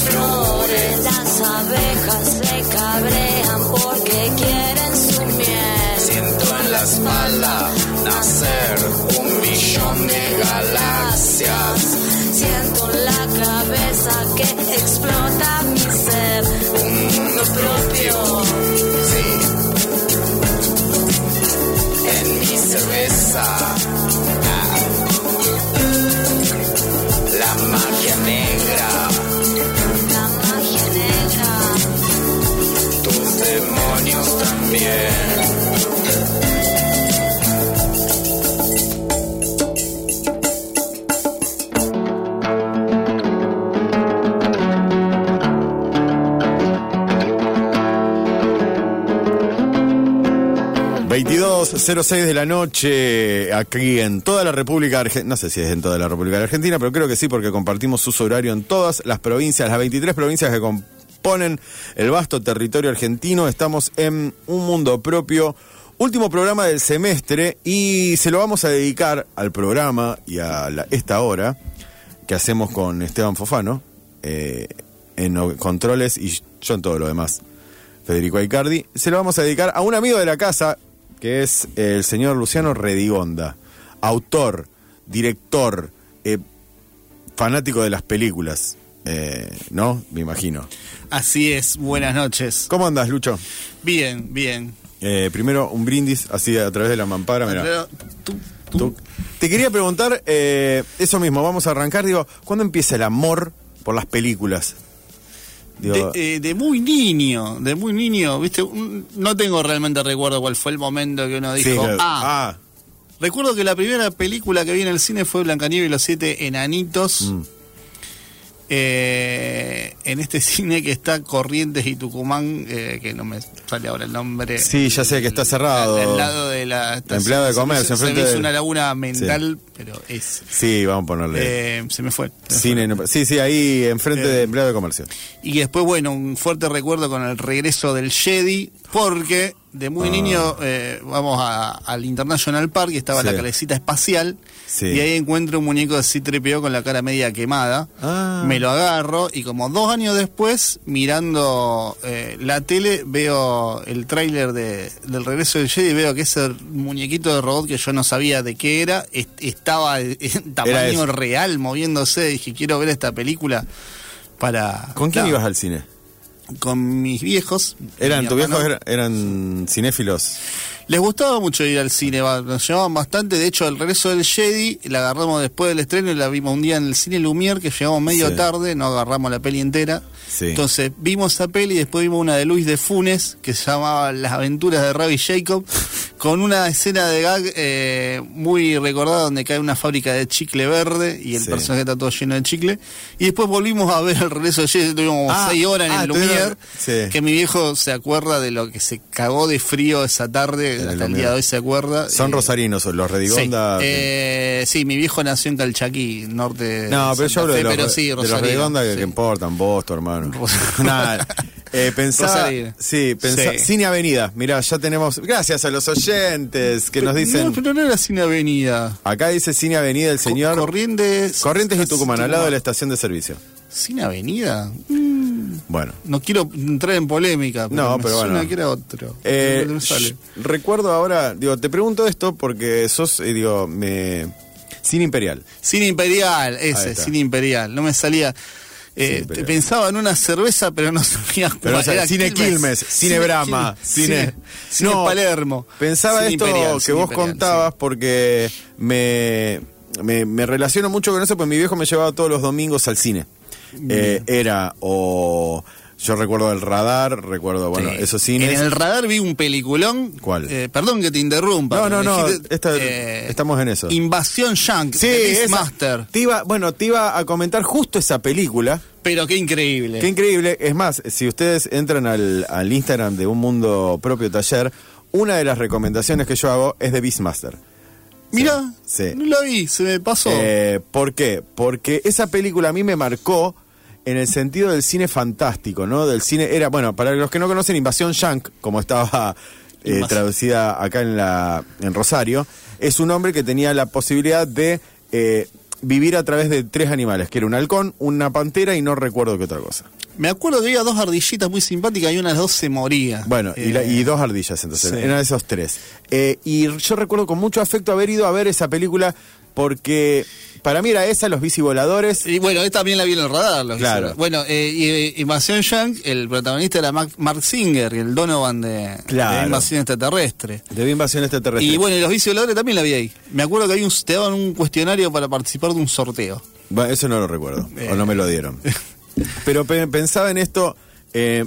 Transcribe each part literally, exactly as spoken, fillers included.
flores, las abejas se cabrean porque quieren su miel. Siento en la espalda nacer un millón de galaxias. Siento en la cabeza que explota mi ser. Un mundo propio, sí, en mi cerveza. veintidós cero seis de la noche, aquí en toda la República Argentina, no sé si es en toda la República Argentina, pero creo que sí, porque compartimos uso horario en todas las provincias, las veintitrés provincias que componen el vasto territorio argentino. Estamos en Un Mundo Propio, último programa del semestre, y se lo vamos a dedicar al programa y a la, esta hora que hacemos con Esteban Fofano, eh, en o- controles, y yo en todo lo demás, Federico Aicardi. Se lo vamos a dedicar a un amigo de la casa, que es el señor Luciano Redigonda, autor, director, eh, fanático de las películas, eh, ¿no? Me imagino. Así es, buenas noches. ¿Cómo andas, Lucho? Bien, bien. Eh, primero, un brindis, así a través de la mampara, mirá. ¿Tú, tú? ¿Tú? Te quería preguntar, eh, eso mismo, vamos a arrancar, digo, ¿cuándo empieza el amor por las películas? Digo, de, eh, de muy niño, de muy niño, viste, un, no tengo realmente recuerdo cuál fue el momento que uno dijo, sí, claro. ah, ah, recuerdo que la primera película que vi en el cine fue Blancanieves y los Siete Enanitos, mm. eh, en este cine que está Corrientes y Tucumán, eh, que no me sale ahora el nombre. Sí, el, ya sé que está cerrado. Al lado de la estación, empleado de comercio, se, se me hizo de... una laguna mental, sí. Pero es... Sí, vamos a ponerle... Eh, se me fue. Se Cine, fue. No, sí, sí, ahí enfrente eh, de empleado de comercio. Y después, bueno, un fuerte recuerdo con el regreso del Jedi, porque de muy ah. niño eh, vamos a, al International Park, estaba sí. la calecita espacial, sí. y ahí encuentro un muñeco de C tres P O con la cara media quemada, ah. me lo agarro, y como dos años después, mirando eh, la tele, veo el tráiler de, del regreso del Jedi, y veo que ese muñequito de robot que yo no sabía de qué era, est- estaba en tamaño real, moviéndose, dije, quiero ver esta película para... ¿Con quién claro. ibas al cine? Con mis viejos. ¿Eran tus viejos era, eran cinéfilos? Les gustaba mucho ir al cine, nos llevaban bastante. De hecho, el regreso del Jedi la agarramos después del estreno y la vimos un día en el cine Lumière, que llegamos medio sí. tarde, no agarramos la peli entera. Sí. Entonces vimos esa peli y después vimos una de Luis de Funes que se llamaba Las aventuras de Rabbi Jacob, con una escena de gag eh, muy recordada donde cae una fábrica de chicle verde y el sí. personaje está todo lleno de chicle. Y después volvimos a ver el regreso de Jedi, tuvimos ah, seis horas en ah, el Lumière, sí. que mi viejo se acuerda de lo que se cagó de frío esa tarde. Hasta el día de hoy se acuerda. Son eh, rosarinos, los Redigonda. Sí. Eh, sí, mi viejo nació en Calchaquí, norte. No, pero yo hablo de, los, sí, de los Redigonda, sí. que importan, vos, tu hermano. Nada. Eh, pensá, Rosarino. Sí, pensá. Sí. Cine Avenida. Mirá, ya tenemos. Gracias a los oyentes que pero, nos dicen. No, pero no era Cine Avenida. Acá dice Cine Avenida el señor. Co- Corrientes. Corrientes y Tucumán, al lado de la estación de servicio. ¿Cine Avenida? Mm. Bueno. No quiero entrar en polémica. Pero no, pero bueno. Que era otro. Eh, no sale. Recuerdo ahora, digo, te pregunto esto porque sos, eh, digo, me... Cine Imperial. Cine Imperial, ese, Cine Imperial. No me salía... Eh, te pensaba en una cerveza, pero no sabía cuál era. O sea, Cine Quilmes, Quilmes Cine, Cine Brahma, Cine, Cine, Cine no, Palermo. Pensaba Cine esto Imperial, que Cine vos Imperial, contabas sí. porque me, me, me relaciono mucho con eso, pues mi viejo me llevaba todos los domingos al cine. Eh, era o yo recuerdo El Radar, recuerdo bueno sí. esos cines. En El Radar vi un peliculón. ¿Cuál? Eh, perdón que te interrumpa. No no no. Dijiste, esta, eh, estamos en eso. Invasión Chank. Sí. The Beastmaster. Te iba bueno te iba a comentar justo esa película. Pero qué increíble. Qué increíble. Es más, si ustedes entran al al Instagram de Un Mundo Propio Taller, una de las recomendaciones que yo hago es The Beastmaster. Mirá, sí. no la vi, se me pasó. Eh, ¿Por qué? Porque esa película a mí me marcó en el sentido del cine fantástico, ¿no? Del cine era, bueno, para los que no conocen, Invasión Chank, como estaba eh, traducida acá en la en Rosario, es un hombre que tenía la posibilidad de eh, vivir a través de tres animales, que era un halcón, una pantera y no recuerdo qué otra cosa. Me acuerdo que había dos ardillitas muy simpáticas y una de las dos se moría. Bueno, eh, y, la, y dos ardillas, entonces, sí. Eran esos tres. Eh, y yo recuerdo con mucho afecto haber ido a ver esa película porque... Para mí era esa, los bicivoladores. Y bueno, esta también la vi en El Radar. Los claro. Bueno, eh, y, y Invasión Chank, el protagonista era Mark, Mark Singer, el Donovan de, claro. de Invasión Extraterrestre. De Invasión Extraterrestre. Y bueno, y los bicivoladores también la vi ahí. Me acuerdo que ahí un, te daban un cuestionario para participar de un sorteo. Bueno, eso no lo recuerdo, eh. o no me lo dieron. Pero pe- pensaba en esto... Eh,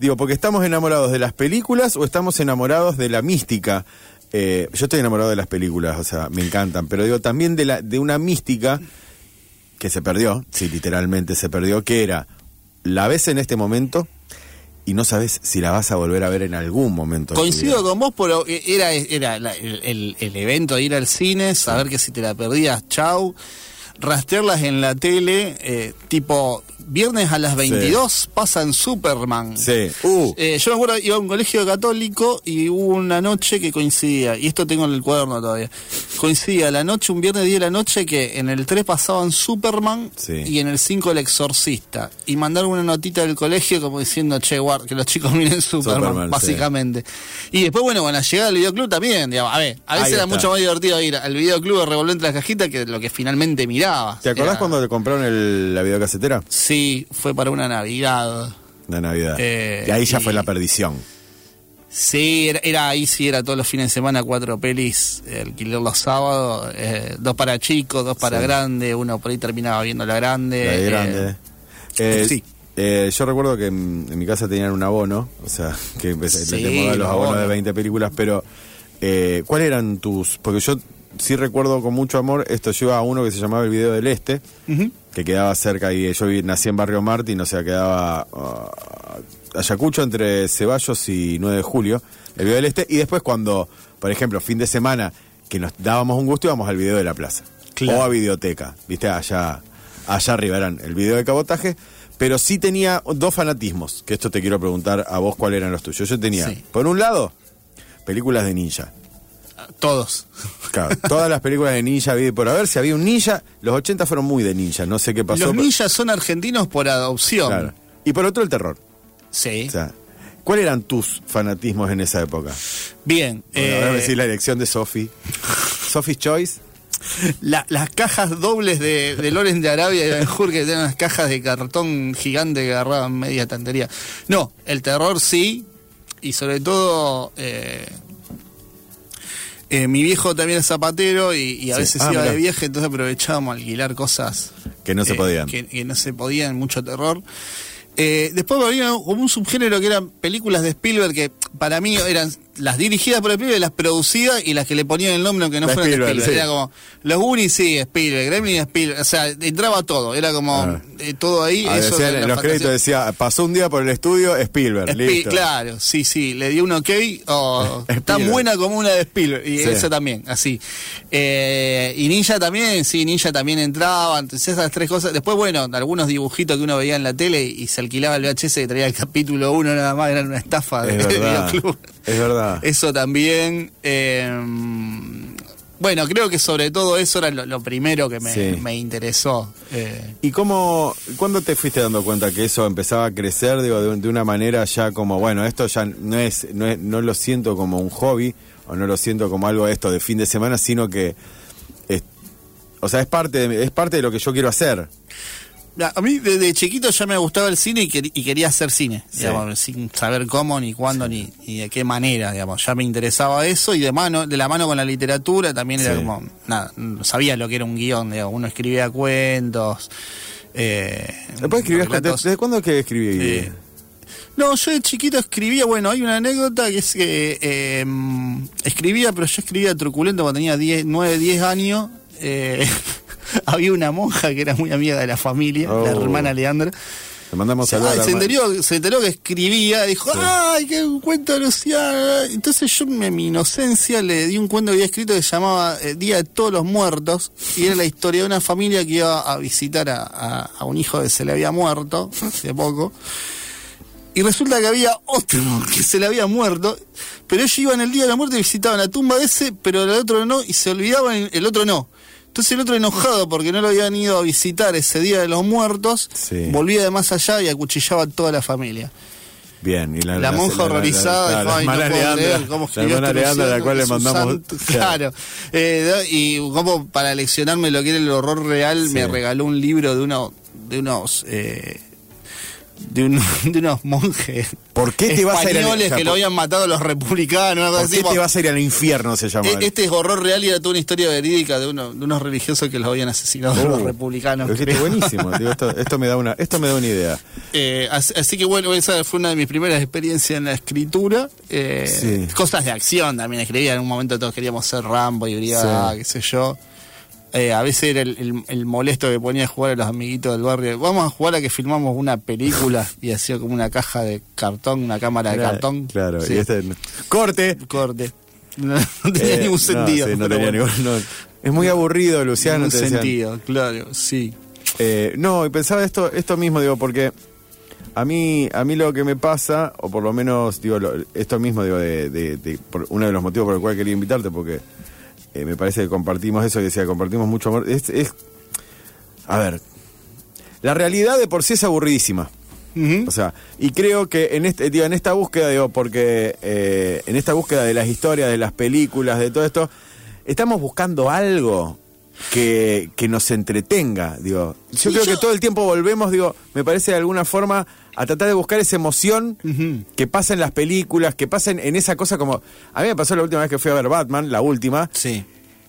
digo, porque estamos enamorados de las películas o estamos enamorados de la mística. Eh, yo estoy enamorado de las películas, o sea, me encantan, pero digo, también de la de una mística que se perdió, sí, literalmente se perdió, que era, la ves en este momento y no sabes si la vas a volver a ver en algún momento. Coincido con vos, pero era, era la, el, el evento de ir al cine, saber que si te la perdías, chau, rastrearlas en la tele, eh, tipo... Viernes a las veintidós sí. pasan Superman. Sí. Uh. Eh, yo me acuerdo, iba a un colegio católico y hubo una noche que coincidía, y esto tengo en el cuaderno todavía, coincidía la noche, un viernes diez de la noche, que en el tres pasaban Superman sí. y en el cinco El Exorcista. Y mandaron una notita del colegio como diciendo, che, guard, que los chicos miren Superman, Superman básicamente. Sí. Y después, bueno, con la llegada al videoclub también, digamos, a ver, a veces Ahí era está. mucho más divertido ir al videoclub de revolver entre las cajitas que lo que finalmente mirabas. ¿Te acordás era... cuando te compraron el, la videocasetera? Sí. Sí, fue para una Navidad. Una Navidad. Eh, y ahí ya y... fue la perdición. Sí, era, era ahí sí, era todos los fines de semana, cuatro pelis, eh, alquiler los sábados, eh, dos para chicos, dos para sí. grande, uno por ahí terminaba viendo la grande. La de grande. Eh, eh, sí. Eh, yo recuerdo que en, en mi casa tenían un abono, o sea, que empecé sí, te moda los abonos de veinte películas, pero eh, ¿cuáles eran tus...? Porque yo sí recuerdo con mucho amor, esto yo iba a uno que se llamaba El Video del Este, uh-huh. que quedaba cerca, y yo nací en Barrio Martín, o sea, quedaba uh, Ayacucho entre Ceballos y nueve de julio, el Video del Este, y después cuando, por ejemplo, fin de semana, que nos dábamos un gusto, íbamos al Video de la Plaza, claro. o a Videoteca, viste, allá, allá arriba eran el Video de Cabotaje, pero sí tenía dos fanatismos, que esto te quiero preguntar a vos cuáles eran los tuyos. Yo tenía, sí. por un lado, películas de ninja. Todos. Claro, todas las películas de ninja vi por haber, si había un ninja, los ochenta fueron muy de ninja, no sé qué pasó. Los ninjas son argentinos por adopción. Claro. Y por otro el terror. Sí. O sea, ¿cuáles eran tus fanatismos en esa época? Bien. Bueno, eh... Ahora voy a decir la elección de Sophie. Sophie's Choice. La, las cajas dobles de, de Lorenz de Arabia y de Benjur, que tenían unas cajas de cartón gigante que agarraban media tantería. No, el terror sí, y sobre todo... Eh... Eh, mi viejo también es zapatero y, y a sí. veces ah, iba mirá. de viaje, entonces aprovechábamos a alquilar cosas que no se eh, podían que, que no se podían, mucho terror. Eh, después había como un subgénero que eran películas de Spielberg, que para mí eran las dirigidas por Spielberg, las producidas y las que le ponían el nombre aunque no la fueran Spielberg, de Spielberg. Sí. Era como los Goonies, sí, Spielberg, Gremlin, Spielberg, o sea, entraba todo, era como ah. eh, todo ahí. Ah, eso decían, en los fantasía. Créditos decía, pasó un día por el estudio, Spielberg, Spi- listo. Claro, sí, sí, le dio un ok, oh, tan buena como una de Spielberg, y sí. eso también, así. Eh, y Ninja también, sí, Ninja también entraba, entonces esas tres cosas. Después, bueno, algunos dibujitos que uno veía en la tele y se alquilaba el V H S que traía el capítulo uno nada más, era una estafa de videoclub. Es verdad. Eso también. Eh, bueno, creo que sobre todo eso era lo, lo primero que me, sí. me interesó. Eh. ¿Y cómo, cuándo te fuiste dando cuenta que eso empezaba a crecer, digo, de, de una manera ya como, bueno, esto ya no es, no es, no lo siento como un hobby, o no lo siento como algo esto de fin de semana, sino que, es, o sea, es parte, de, es parte de lo que yo quiero hacer? A mí desde chiquito ya me gustaba el cine y, quer- y quería hacer cine, sí. digamos, sin saber cómo, ni cuándo, sí. ni, ni de qué manera, digamos. Ya me interesaba eso y de mano, de la mano con la literatura también era sí. como, nada, sabía lo que era un guión, digamos. Uno escribía cuentos. Eh, Después escribías cuentos. ¿Desde cuándo es que escribí? Eh, no, yo de chiquito escribía, bueno, hay una anécdota que es que eh, escribía, pero yo escribía truculento cuando tenía diez, nueve, diez años. Eh, Había una monja que era muy amiga de la familia, oh. la hermana Leandra. Le mandamos o sea, ay, se, enteró, se enteró que escribía, dijo, sí. ¡ay, qué cuento de Luciano! Entonces yo, en mi inocencia, le di un cuento que había escrito que se llamaba eh, Día de Todos los Muertos, y era la historia de una familia que iba a visitar a, a, a un hijo que se le había muerto hace poco. Y resulta que había otro que se le había muerto, pero ellos iban el día de la muerte y visitaban la tumba de ese, pero el otro no, y se olvidaban el otro no. Entonces el otro enojado porque no lo habían ido a visitar ese día de los muertos, sí. volvía de más allá y acuchillaba a toda la familia. Bien, y la, la, la monja la, horrorizada, la, la, la, la, la, la, no cómo escribió la, la, la, la cual le mandamos. Claro. Eh, y como para leccionarme lo que era el horror real, sí. me regaló un libro de uno, de unos eh, de, un, de unos monjes. ¿Por qué te vas a ir al infierno? Que por... lo habían matado a los republicanos. ¿Por qué te vas a ir al infierno? Se llama. Este es horror real y era toda una historia verídica de, uno, de unos religiosos que los habían asesinado uh, a los republicanos. Pero es buenísimo. Digo, esto, esto, me da una, esto me da una idea. Eh, así, así que bueno, esa fue una de mis primeras experiencias en la escritura. Eh, sí. Cosas de acción también escribía. En un momento todos queríamos ser Rambo y Brigada, sí. qué sé yo. Eh, a veces era el, el, el molesto que ponía a jugar a los amiguitos del barrio. Vamos a jugar a que filmamos una película y hacía como una caja de cartón, una cámara de claro, cartón. Claro, sí. y este... ¡Corte! Corte. No, no tenía eh, ningún sentido. No, sí, no tenía bueno. ningún... No. Es muy aburrido, Luciano. Ningún te sentido, decían. Claro, sí. Eh, no, y pensaba esto esto mismo, digo, porque a mí a mí lo que me pasa, o por lo menos, digo, lo, esto mismo, digo, de, de, de por uno de los motivos por el cual quería invitarte, porque... Eh, me parece que compartimos eso, que decía, compartimos mucho amor. Es, es... A ver, la realidad de por sí es aburridísima. Uh-huh. O sea, y creo que en, este, digo, en esta búsqueda, digo, porque eh, en esta búsqueda de las historias, de las películas, de todo esto, estamos buscando algo que, que nos entretenga. Digo. Yo sí, creo yo... que todo el tiempo volvemos, digo, me parece de alguna forma... a tratar de buscar esa emoción uh-huh. que pasa en las películas, que pasa en, en esa cosa como... A mí me pasó la última vez que fui a ver Batman, la última. Sí.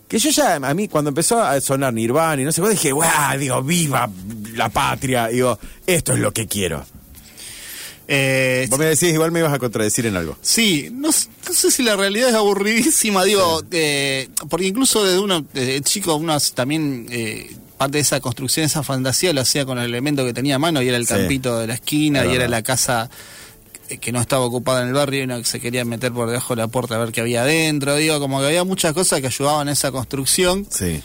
Que yo ya, a mí, cuando empezó a sonar Nirvana y no sé qué, dije, ¡guau! Digo, ¡viva la patria! Digo, esto es lo que quiero. Eh, Vos me decís, igual me ibas a contradecir en algo. Sí, no, no sé si la realidad es aburridísima, digo, sí. eh, porque incluso desde uno, desde chico, uno también... Eh, parte de esa construcción, esa fantasía, lo hacía con el elemento que tenía a mano, y era el sí. campito de la esquina, claro. y era la casa que no estaba ocupada en el barrio, y no que se quería meter por debajo de la puerta a ver qué había adentro. Digo, como que había muchas cosas que ayudaban a esa construcción. Sí.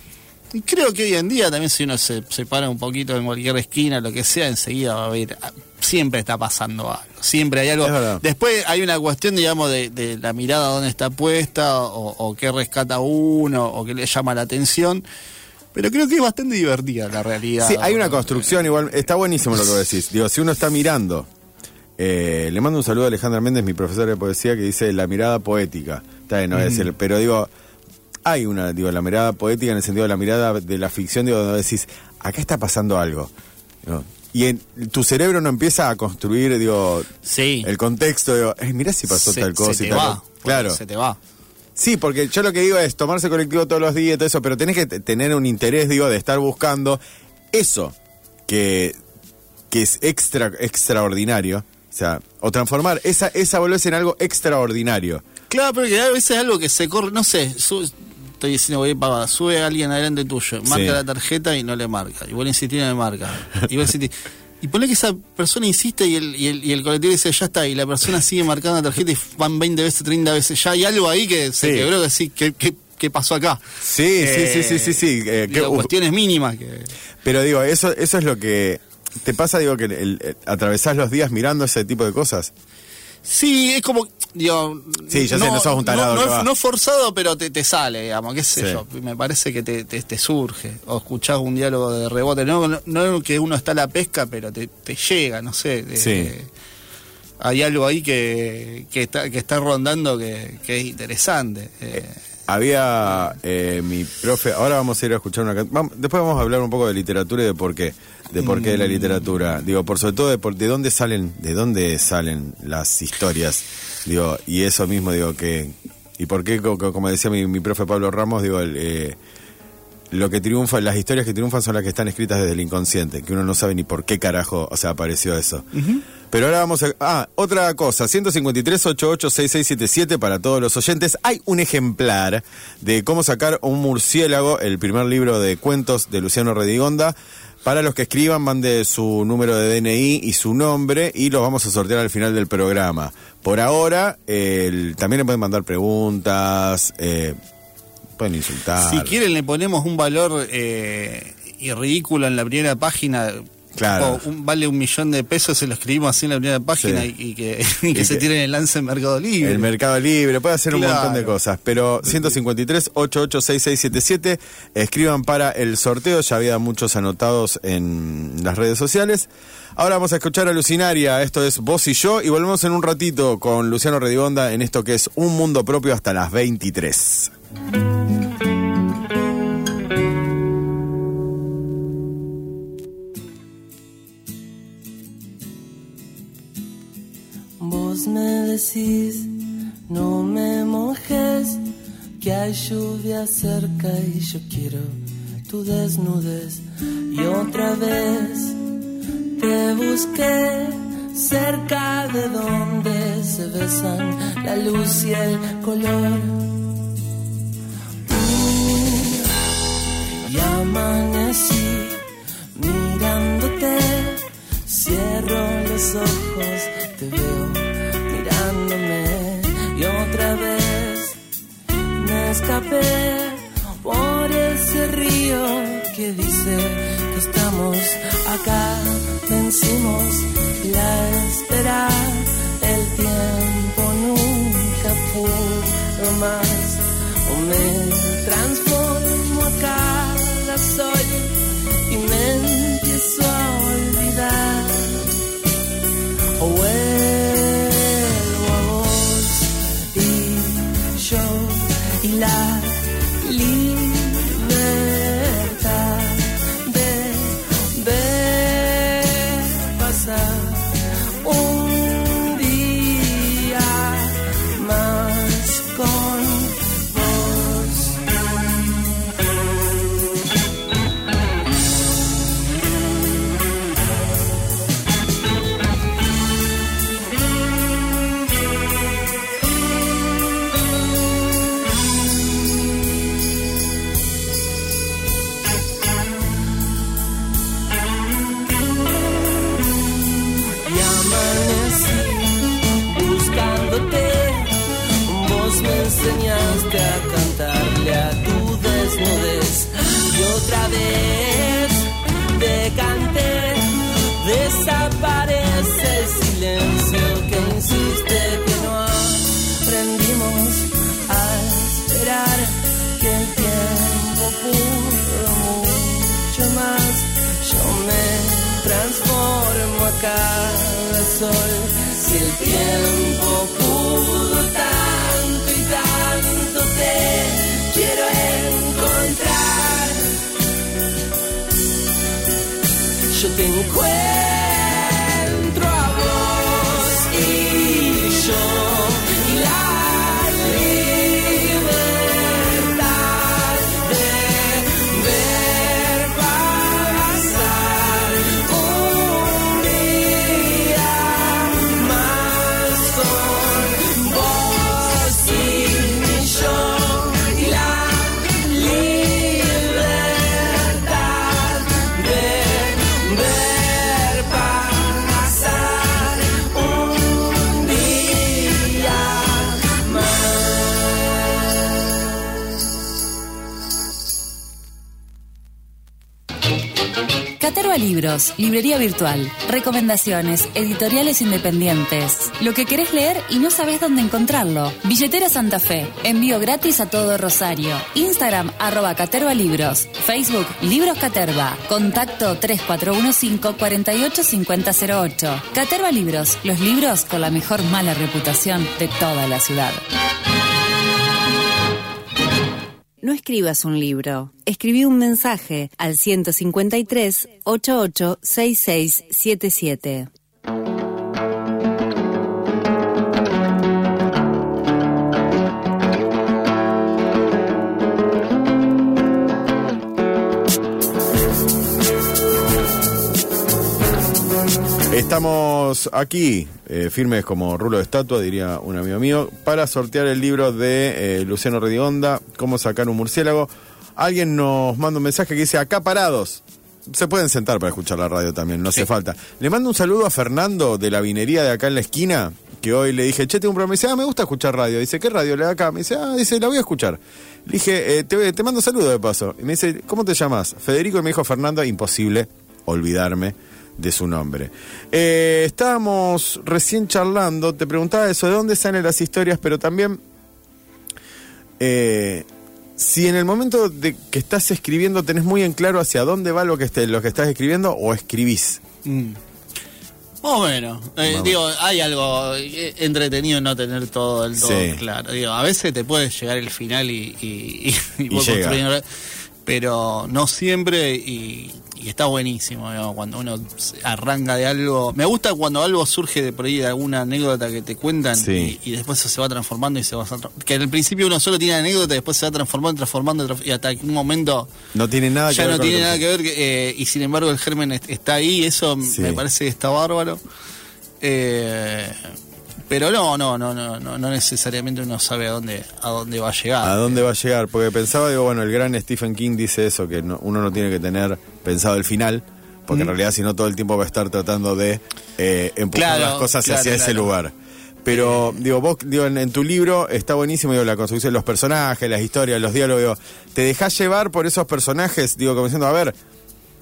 Y creo que hoy en día también, si uno se, se para un poquito en cualquier esquina, lo que sea, enseguida va a ver. Siempre está pasando algo, siempre hay algo. Después hay una cuestión, digamos, de, de la mirada donde está puesta, o, o qué rescata uno, o qué le llama la atención. Pero creo que es bastante divertida la realidad. Sí, hay una construcción igual. Está buenísimo lo que decís. Digo, si uno está mirando... Eh, le mando un saludo a Alejandra Méndez, mi profesora de poesía, que dice la mirada poética. Está bien, no voy a decir, pero digo... Hay una, digo, la mirada poética en el sentido de la mirada de la ficción, digo, donde decís, acá está pasando algo. Digo, y en, tu cerebro no empieza a construir, digo... Sí. El contexto, digo, eh, mirá si pasó se, tal cosa se te y tal va, cosa. Claro. Se te va. Sí, porque yo lo que digo es tomarse colectivo todos los días y todo eso, pero tenés que t- tener un interés, digo, de estar buscando eso que, que es extra extraordinario, o sea, o transformar esa esa boludez en algo extraordinario. Claro, pero que a veces es algo que se corre, no sé, sube, estoy diciendo, voy papá, sube a alguien adelante tuyo, marca sí. la tarjeta y no le marca, y vos le insistís y no le marca, y vos insistís... Y ponle que esa persona insiste y el, y, el, y el colectivo dice, ya está, y la persona sigue marcando la tarjeta y van veinte veces, treinta veces, ya hay algo ahí que se sí. quebró, que sí, ¿qué que, que pasó acá? Sí, eh, sí, sí, sí, sí, sí. Eh, digo, que, cuestiones mínimas. Que... Pero digo, eso eso es lo que te pasa, digo, que el, el, atravesás los días mirando ese tipo de cosas. Sí, es como, digo... Sí, ya no, sé, no sos un talado. No, no, no forzado, pero te, te sale, digamos, qué sé sí. yo. Me parece que te, te, te surge. O escuchás un diálogo de rebote. No, no, no que uno está a la pesca, pero te, te llega, no sé. Te, sí. te, hay algo ahí que, que, está, que está rondando que, que es interesante. Eh, había eh, mi profe... Ahora vamos a ir a escuchar una canción. Después vamos a hablar un poco de literatura y de por qué. De por qué de la literatura, digo, por sobre todo de, por, de dónde salen, de dónde salen las historias, digo, y eso mismo, digo, que, y por qué, como decía mi, mi profe Pablo Ramos, digo, el, eh, lo que triunfa, las historias que triunfan son las que están escritas desde el inconsciente, que uno no sabe ni por qué carajo, o sea, apareció eso. Uh-huh. Pero ahora vamos a... Ah, otra cosa, uno cinco tres, ocho ocho seis seis siete siete para todos los oyentes. Hay un ejemplar de Cómo sacar un murciélago, el primer libro de cuentos de Luciano Redigonda. Para los que escriban, mande su número de D N I y su nombre y los vamos a sortear al final del programa. Por ahora, eh, también le pueden mandar preguntas, eh, pueden insultar. Si quieren le ponemos un valor eh, y ridículo en la primera página Claro. Tipo, un, vale un millón de pesos, se lo escribimos así en la primera página, sí. y, y que, y que y se que, tiren el lance en Mercado Libre. El Mercado Libre, puede hacer claro. un montón de cosas. Pero uno cinco tres, ocho ocho seis, seis siete siete, escriban para el sorteo, ya había muchos anotados en las redes sociales. Ahora vamos a escuchar a Lucinaria, esto es Vos y Yo, y volvemos en un ratito con Luciano Redigonda en esto que es Un Mundo Propio hasta las veintitrés. Vos me decís, no me mojes, que hay lluvia cerca y yo quiero tu desnudez. Y otra vez te busqué cerca de donde se besan la luz y el color. Uh, y amanecí mirándote, cierro los ojos, te veo mirándome. Y otra vez me escapé por ese río que dice estamos acá, vencimos la espera, el tiempo nunca pudo más. O me transformo a cada sol y me empiezo a olvidar. O vuelvo a vos y yo y la enseñaste a cantarle a tu desnudez. Y otra vez te canté, desaparece el silencio que insiste que no aprendimos a esperar, que el tiempo pudo mucho más. Yo me transformo a cada sol, si el tiempo pudo tan quiero encontrar. Yo te encuentro a vos y yo y la libertad de ver pasar un día más con vos y yo. Catero a Libros, librería virtual, recomendaciones, editoriales independientes, lo que querés leer y no sabés dónde encontrarlo. Billetera Santa Fe, envío gratis a todo Rosario. Instagram, arroba Catero a Libros. Facebook, Libros Caterva. Contacto tres cuatro uno cinco, cuatro ocho cinco cero cero ocho. Catero a Libros, los libros con la mejor mala reputación de toda la ciudad. No escribas un libro, escribí un mensaje al uno cinco tres, ocho ocho seis, seis siete siete. Estamos aquí, eh, firmes como rulo de estatua, diría un amigo mío, para sortear el libro de eh, Luciano Redigonda, Cómo sacar un murciélago. Alguien nos manda un mensaje que dice, acá parados. Se pueden sentar para escuchar la radio también, no hace sí. falta. Le mando un saludo a Fernando de la vinería de acá en la esquina, que hoy le dije, che, tengo un programa. Me dice, ah, me gusta escuchar radio. Dice, ¿qué radio le da acá? Me dice, ah, dice, la voy a escuchar. Le dije, eh, te, te mando saludo de paso. Y me dice, ¿cómo te llamas? Federico, y me dijo Fernando, imposible olvidarme de su nombre. Eh, estábamos recién charlando, te preguntaba eso, ¿de dónde salen las historias? Pero también, eh, si en el momento de que estás escribiendo tenés muy en claro hacia dónde va lo que, esté, lo que estás escribiendo, o escribís. Mm. Más o menos. Eh, digo, hay algo entretenido en no tener todo el todo sí. claro. Digo, a veces te puede llegar el final y, y, y, y, y vos construyendo, pero no siempre, y, y está buenísimo, digamos, cuando uno arranca de algo. Me gusta cuando algo surge de por ahí, de alguna anécdota que te cuentan, sí. y, y después eso se va transformando y se va que en el principio uno solo tiene anécdota y después se va transformando, transformando y hasta un momento no tiene nada que ya ver no tiene nada que ver, eh, y sin embargo el germen está ahí, eso sí. me parece que está bárbaro. eh... Pero no, no, no, no, no, no necesariamente uno sabe a dónde, a dónde va a llegar. A dónde va a llegar, porque pensaba, digo, bueno, el gran Stephen King dice eso, que no, uno no tiene que tener pensado el final, porque mm. en realidad si no todo el tiempo va a estar tratando de eh, empujar claro, las cosas claro, hacia claro, ese claro. lugar. Pero, digo, vos, digo, en, en tu libro está buenísimo, digo, la construcción de los personajes, las historias, los diálogos, digo, te dejás llevar por esos personajes, digo, como diciendo, a ver...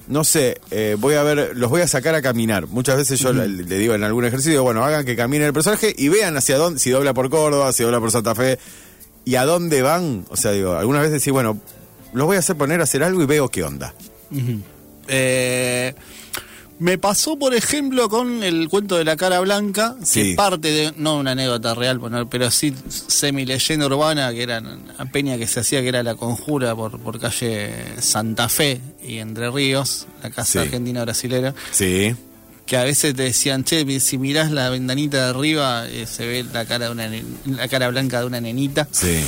No sé, eh, voy a ver, los voy a sacar a caminar. Muchas veces yo uh-huh. le, le digo en algún ejercicio, bueno, hagan que camine el personaje y vean hacia dónde, si dobla por Córdoba, si dobla por Santa Fe, y a dónde van. O sea, digo, algunas veces sí, bueno, los voy a hacer poner a hacer algo y veo qué onda. Uh-huh. Eh, me pasó, por ejemplo, con el cuento de la cara blanca, sí. que parte de, no una anécdota real, pero sí semi-leyenda urbana, que era una peña que se hacía, que era la conjura por, por calle Santa Fe y Entre Ríos, la casa sí. argentina brasilera, sí. que a veces te decían, che, si mirás la ventanita de arriba, eh, se ve la cara de una ne- la cara blanca de una nenita. Sí.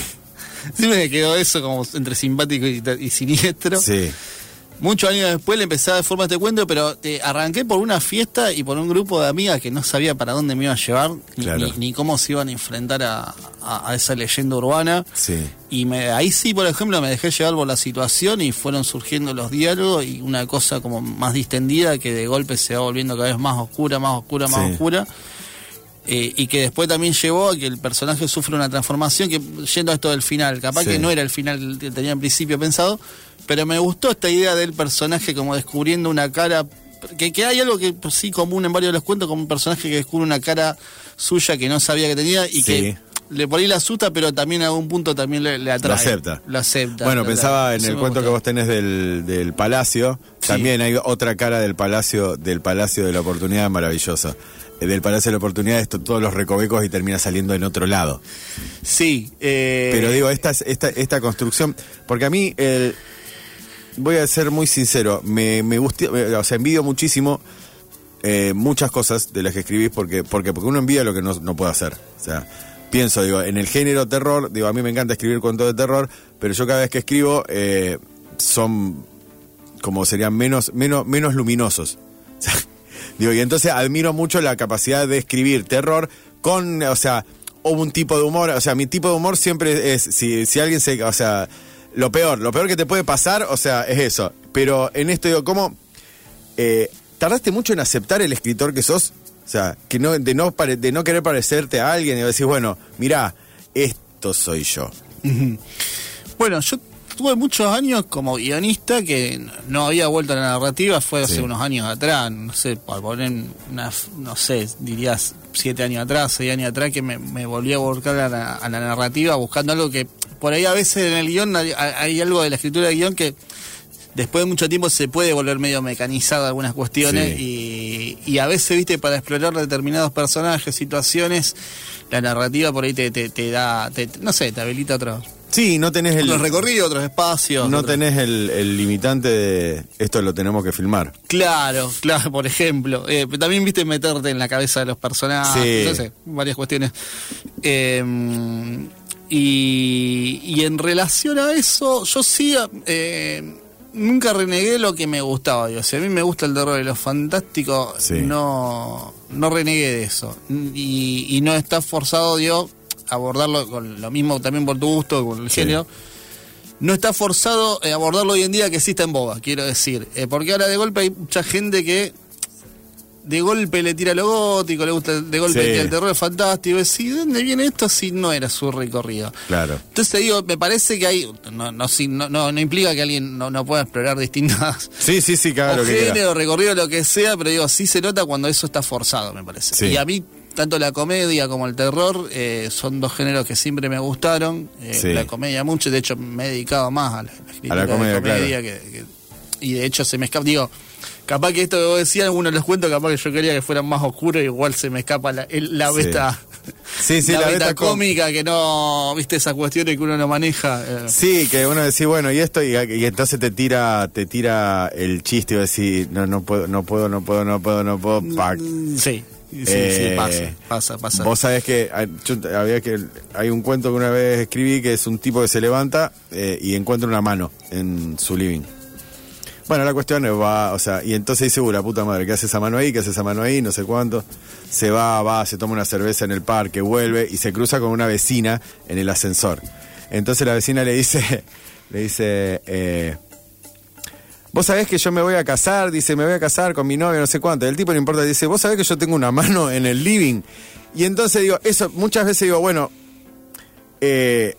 Sí me quedó eso como entre simpático y, y siniestro. Sí. Muchos años después le empecé a dar forma a este cuento, pero eh, arranqué por una fiesta y por un grupo de amigas que no sabía para dónde me iba a llevar, claro. ni, ni cómo se iban a enfrentar a, a, a esa leyenda urbana. Sí. Y me, ahí sí, por ejemplo, me dejé llevar por la situación y fueron surgiendo los diálogos y una cosa como más distendida que de golpe se va volviendo cada vez más oscura, más oscura, más sí. oscura. Eh, y que después también llevó a que el personaje sufra una transformación que, yendo a esto del final, capaz sí. que no era el final que tenía en principio pensado, pero me gustó esta idea del personaje como descubriendo una cara, que, que hay algo que sí común en varios de los cuentos, como un personaje que descubre una cara suya que no sabía que tenía y sí. que le por ahí la asusta, pero también a algún punto también le, le atrae. Lo acepta. Lo acepta. Bueno, lo pensaba atrae. En sí el cuento gustó. Que vos tenés del, del Palacio, sí. también hay otra cara del Palacio, del Palacio de la Oportunidad maravillosa. Del Palacio de la Oportunidad, esto, todos los recovecos y termina saliendo en otro lado. Sí. Eh... Pero digo, esta, esta, esta construcción... Porque a mí, el, voy a ser muy sincero, me, me gusta, o sea, envidio muchísimo eh, muchas cosas de las que escribís, porque porque porque uno envidia lo que no, no puede hacer. O sea, pienso, digo, en el género terror, digo, a mí me encanta escribir cuentos de terror, pero yo cada vez que escribo eh, son, como serían, menos, menos, menos luminosos. O sea, digo, y entonces admiro mucho la capacidad de escribir terror con, o sea, o un tipo de humor, o sea, mi tipo de humor siempre es, si, si alguien se, o sea, lo peor, lo peor que te puede pasar, o sea, es eso. Pero en esto digo, ¿cómo eh, tardaste mucho en aceptar el escritor que sos? O sea, que no, de no pare, de no querer parecerte a alguien y decir, bueno, mirá, esto soy yo. Bueno, yo tuve muchos años como guionista que no había vuelto a la narrativa, fue hace sí. unos años atrás, no sé, para poner unas, no sé, dirías siete años atrás, seis años atrás, que me, me volví a volcar a la, a la narrativa buscando algo que, por ahí a veces en el guión hay, hay algo de la escritura de guión que después de mucho tiempo se puede volver medio mecanizado algunas cuestiones sí. y, y a veces, viste, para explorar determinados personajes, situaciones, la narrativa por ahí te, te, te da, te, no sé, te habilita otro... Sí, no tenés el... Los recorridos, otros espacios... No otros... tenés el, el limitante de... Esto lo tenemos que filmar. Claro, claro, por ejemplo. Eh, también, viste, meterte en la cabeza de los personajes, sí. no sé, varias cuestiones. Eh, y, y en relación a eso, yo sí... Eh, nunca renegué lo que me gustaba. Digo, si a mí me gusta el terror y lo fantástico, sí. no, no renegué de eso. Y, y no está forzado, digo... abordarlo con lo mismo también por tu gusto, con el sí. género. No está forzado eh, abordarlo hoy en día que sí está en boga, quiero decir. Eh, porque ahora de golpe hay mucha gente que de golpe le tira lo gótico, le gusta de golpe sí. le tira el terror, es fantástico. Es, ¿y dónde viene esto si no era su recorrido? Claro. Entonces digo, me parece que hay, no, no, si, no, no, no implica que alguien no, no pueda explorar distintas sí, sí, sí, claro, géneros, recorrido, lo que sea, pero digo, sí se nota cuando eso está forzado, me parece. Sí. Y a mí, tanto la comedia como el terror eh, son dos géneros que siempre me gustaron. Eh, sí. La comedia mucho, de hecho me he dedicado más a la, a la comedia, de comedia claro. que, que, y de hecho se me escapa, digo, capaz que esto que vos decías, algunos les cuento, capaz que yo quería que fueran más oscuros, igual se me escapa la, el, la beta... Sí. Sí, sí, la, la beta cómica com- que no, viste, esas cuestiones que uno no maneja. Eh. Sí, que uno decís, bueno, y esto, y, y entonces te tira, te tira el chiste y decís, no, no puedo, no puedo, no puedo, no puedo, no puedo, pack. Sí. Sí, eh, sí, pasa, pasa, pasa. Vos sabés que hay, yo, había que hay un cuento que una vez escribí que es un tipo que se levanta eh, y encuentra una mano en su living. Bueno, la cuestión es, va, o sea, y entonces dice, uh, la puta madre, ¿qué hace esa mano ahí? ¿Qué hace esa mano ahí? No sé cuánto. Se va, va, se toma una cerveza en el parque, vuelve y se cruza con una vecina en el ascensor. Entonces la vecina le dice, le dice... Eh, vos sabés que yo me voy a casar, dice, me voy a casar con mi novia, no sé cuánto. El tipo no importa, dice, vos sabés que yo tengo una mano en el living. Y entonces digo, eso, muchas veces digo, bueno, eh,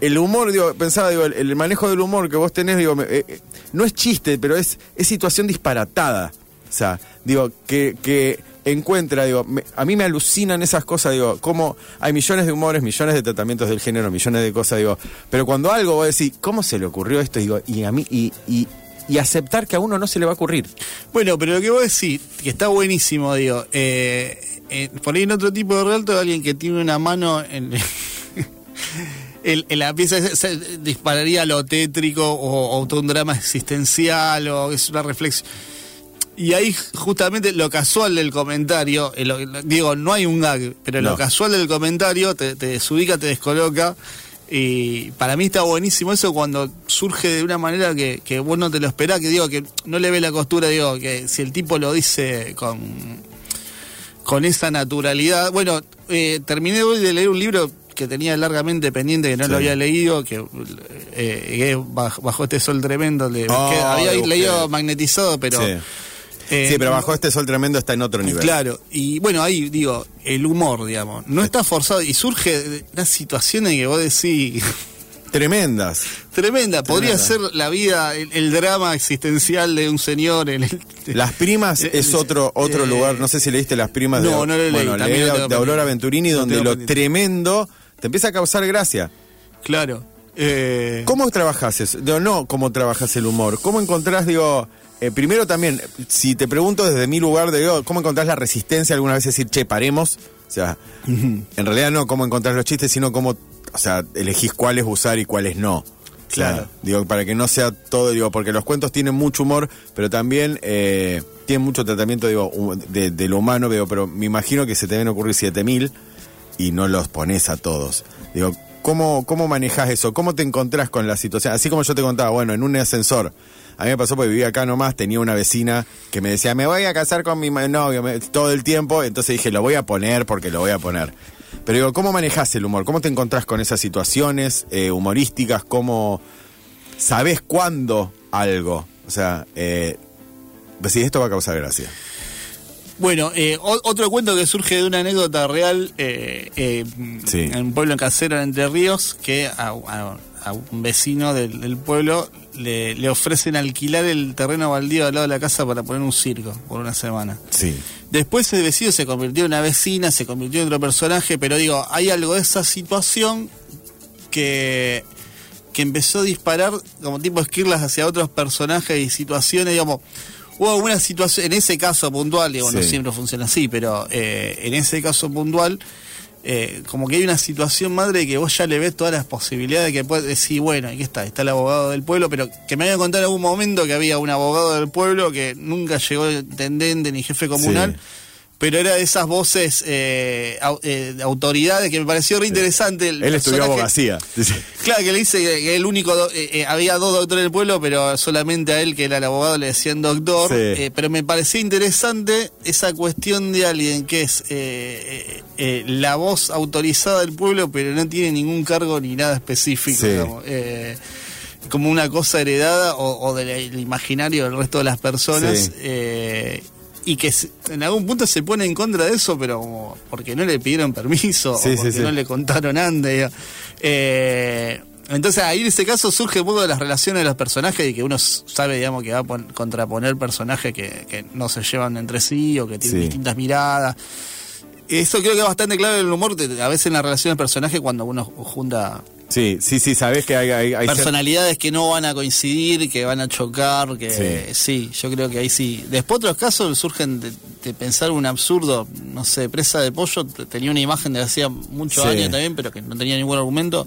el humor, digo, pensaba, digo, el, el manejo del humor que vos tenés, digo, me, eh, no es chiste, pero es, es situación disparatada. O sea, digo, que, que encuentra, digo, me, a mí me alucinan esas cosas, digo, como hay millones de humores, millones de tratamientos del género, millones de cosas, digo, pero cuando algo vos decís, ¿cómo se le ocurrió esto? Digo, y a mí, y... y Y aceptar que a uno no se le va a ocurrir. Bueno, pero lo que vos decís, que está buenísimo, digo, eh, eh, por ahí en otro tipo de relato, alguien que tiene una mano en, en, en la pieza se, se dispararía lo tétrico o, o todo un drama existencial o es una reflexión. Y ahí justamente lo casual del comentario, eh, lo, lo, digo, no hay un gag, pero no. Lo casual del comentario te, te desubica, te descoloca. Y para mí está buenísimo eso cuando surge de una manera que, que vos no te lo esperás, que digo que no le ve la costura, digo que si el tipo lo dice con, con esa naturalidad. Bueno, eh, terminé hoy de leer un libro que tenía largamente pendiente, que no sí. lo había leído, que eh, bajo, bajo este sol tremendo, le, oh, que había okay. leído Magnetizado, pero... Sí. Eh, sí, pero bajo este sol tremendo está en otro nivel. Claro, y bueno, ahí digo, el humor, digamos, no está forzado y surge las situaciones que vos decís... Tremendas. Tremenda, podría Tremenda. ser la vida, el, el drama existencial de un señor. El, el, Las primas el, es otro otro eh, lugar, no sé si leíste Las primas no, de, no leí, bueno, leí de, de Aurora Venturini, no donde lo pendiente. Tremendo te empieza a causar gracia. Claro. Eh... ¿Cómo trabajás eso? No, ¿cómo trabajás el humor? ¿Cómo encontrás, digo... Eh, primero también, si te pregunto desde mi lugar, de oh, ¿cómo encontrás la resistencia alguna vez a decir, che, paremos? O sea, en realidad no cómo encontrás los chistes, sino cómo, o sea, elegís cuáles usar y cuáles no. Claro. O sea, digo, para que no sea todo, digo, porque los cuentos tienen mucho humor, pero también eh, tienen mucho tratamiento, digo, de, de lo humano, digo, pero me imagino que se te deben ocurrir siete mil y no los ponés a todos. Digo, ¿cómo, cómo manejás eso? ¿Cómo te encontrás con la situación? Así como yo te contaba, bueno, en un ascensor. A mí me pasó porque vivía acá nomás, tenía una vecina que me decía, me voy a casar con mi novio me, todo el tiempo, entonces dije, lo voy a poner porque lo voy a poner. Pero digo, ¿cómo manejás el humor? ¿Cómo te encontrás con esas situaciones eh, humorísticas? ¿Cómo sabés cuándo algo? O sea, eh, pues sí, esto va a causar gracia. Bueno, eh, otro cuento que surge de una anécdota real eh, eh, sí. en un pueblo casero en Entre Ríos, que a, a, a un vecino del, del pueblo... Le, le ofrecen alquilar el terreno baldío al lado de la casa para poner un circo por una semana. Sí. Después el vecino se convirtió en una vecina, se convirtió en otro personaje, pero digo, hay algo de esa situación que, que empezó a disparar como tipo esquirlas hacia otros personajes y situaciones, digamos, hubo una situación, en ese caso puntual, digo, sí. no siempre funciona así, pero eh, en ese caso puntual, Eh, como que hay una situación madre que vos ya le ves todas las posibilidades que puedes decir, bueno, aquí está, está el abogado del pueblo, pero que me había contado en algún momento que había un abogado del pueblo que nunca llegó intendente ni jefe comunal, sí. pero era de esas voces eh, au, eh, autoridades que me pareció re interesante. Sí. Él estudió abogacía. Claro, que le dice que el único, do, eh, eh, había dos doctores del pueblo, pero solamente a él, que era el abogado, le decían doctor, sí. eh, pero me pareció interesante esa cuestión de alguien que es... Eh, eh, Eh, la voz autorizada del pueblo, pero no tiene ningún cargo ni nada específico, sí. digamos. Eh, como una cosa heredada o, o del imaginario del resto de las personas. Sí. Eh, y que en algún punto se pone en contra de eso, pero porque no le pidieron permiso, sí, o porque sí, sí. no le contaron antes. Eh, entonces ahí en este caso surge un poco de las relaciones de los personajes y que uno sabe, digamos, que va a pon- contraponer personajes que, que no se llevan entre sí o que tienen sí. distintas miradas. Eso creo que es bastante clave en el humor, de, a veces en la relación del personaje cuando uno junta... Sí, sí, sí, sabés que hay... hay, hay personalidades ser... que no van a coincidir, que van a chocar, que... Sí, sí yo creo que ahí sí. Después otros casos surgen de, de pensar un absurdo, no sé, Presa de Pollo, tenía una imagen de hacía muchos sí. años también, pero que no tenía ningún argumento,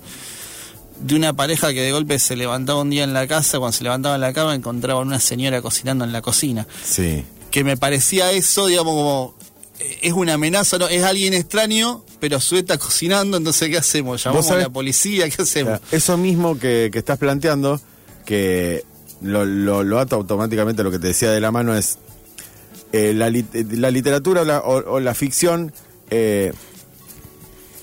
de una pareja que de golpe se levantaba un día en la casa, cuando se levantaba en la cama encontraban una señora cocinando en la cocina. Sí. Que me parecía eso, digamos, como... es una amenaza, no, es alguien extraño, pero su está cocinando, entonces ¿qué hacemos? ¿Llamamos a la policía? ¿Qué hacemos? Claro, eso mismo que, que estás planteando, que lo, lo, lo ato automáticamente a lo que te decía de la mano, es eh, la, lit la literatura la, o, o la ficción, eh,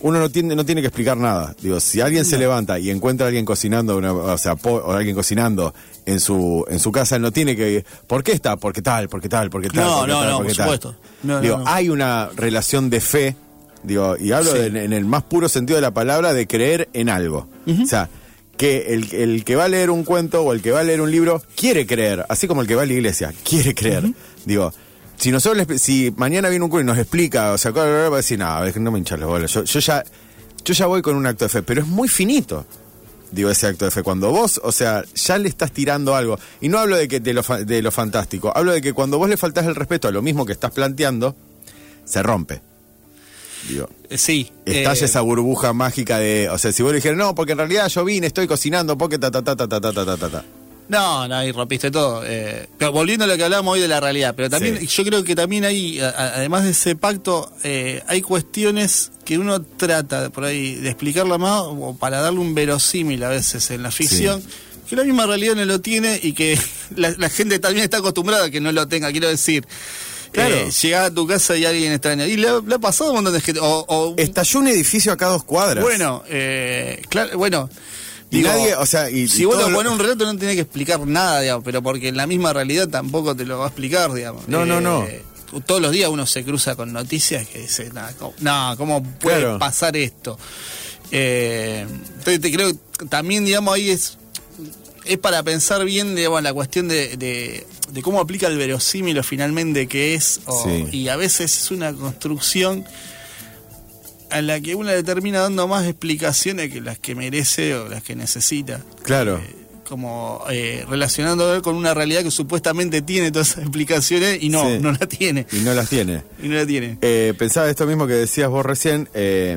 uno no tiene, no tiene que explicar nada. Digo, si alguien no. se levanta y encuentra a alguien cocinando, una, o sea, po o alguien cocinando en su en su casa, no tiene que... ¿Por qué está? Porque tal, porque tal, porque tal. No, porque no, tal, no, por supuesto. No, digo, no, no. Hay una relación de fe, digo, y hablo sí. de, en el más puro sentido de la palabra, de creer en algo. Uh-huh. O sea, que el, el que va a leer un cuento o el que va a leer un libro quiere creer, así como el que va a la iglesia quiere creer. Uh-huh. Digo, si nosotros les, si mañana viene un cura y nos explica, o sea, va a decir, no, no me hinchas las bolas, yo, yo, ya, yo ya voy con un acto de fe, pero es muy finito. Digo, ese acto de fe, cuando vos, o sea, ya le estás tirando algo, y no hablo de que de lo, de lo fantástico, hablo de que cuando vos le faltás el respeto a lo mismo que estás planteando, se rompe. Digo, sí, estalla eh, esa burbuja mágica de, o sea, si vos le dijeras, no, porque en realidad yo vine, estoy cocinando, porque ta ta ta ta ta ta ta ta ta. No, no, ahí rompiste todo. Eh, pero volviendo a lo que hablábamos hoy de la realidad, pero también sí. yo creo que también hay, además de ese pacto, eh, hay cuestiones que uno trata por ahí de explicarla más o para darle un verosímil a veces en la ficción, sí. que la misma realidad no lo tiene y que la, la gente también está acostumbrada a que no lo tenga, quiero decir. Claro. Eh, llegás a tu casa y alguien extraño. Y le, le ha pasado un montón de gente. O, o... Estalló un edificio a cada dos cuadras. Bueno, eh, claro, bueno... Y digo, nadie, o sea, y, si y vos lo pones un relato no tenés que explicar nada, digamos, pero porque en la misma realidad tampoco te lo va a explicar, digamos. No, eh, no, no. Todos los días uno se cruza con noticias que dice, no, ¿cómo, no, ¿cómo puede claro. pasar esto? Eh, entonces te creo que también, digamos, ahí es es para pensar bien, digamos, la cuestión de, de, de cómo aplica el verosímil finalmente que es, o, sí. y a veces es una construcción a la que uno le termina dando más explicaciones que las que merece o las que necesita. Claro. Eh, como eh, relacionándolo con una realidad que supuestamente tiene todas esas explicaciones y no, sí. no la tiene. Y no las tiene. Y no la tiene. Eh, pensaba esto mismo que decías vos recién. Eh,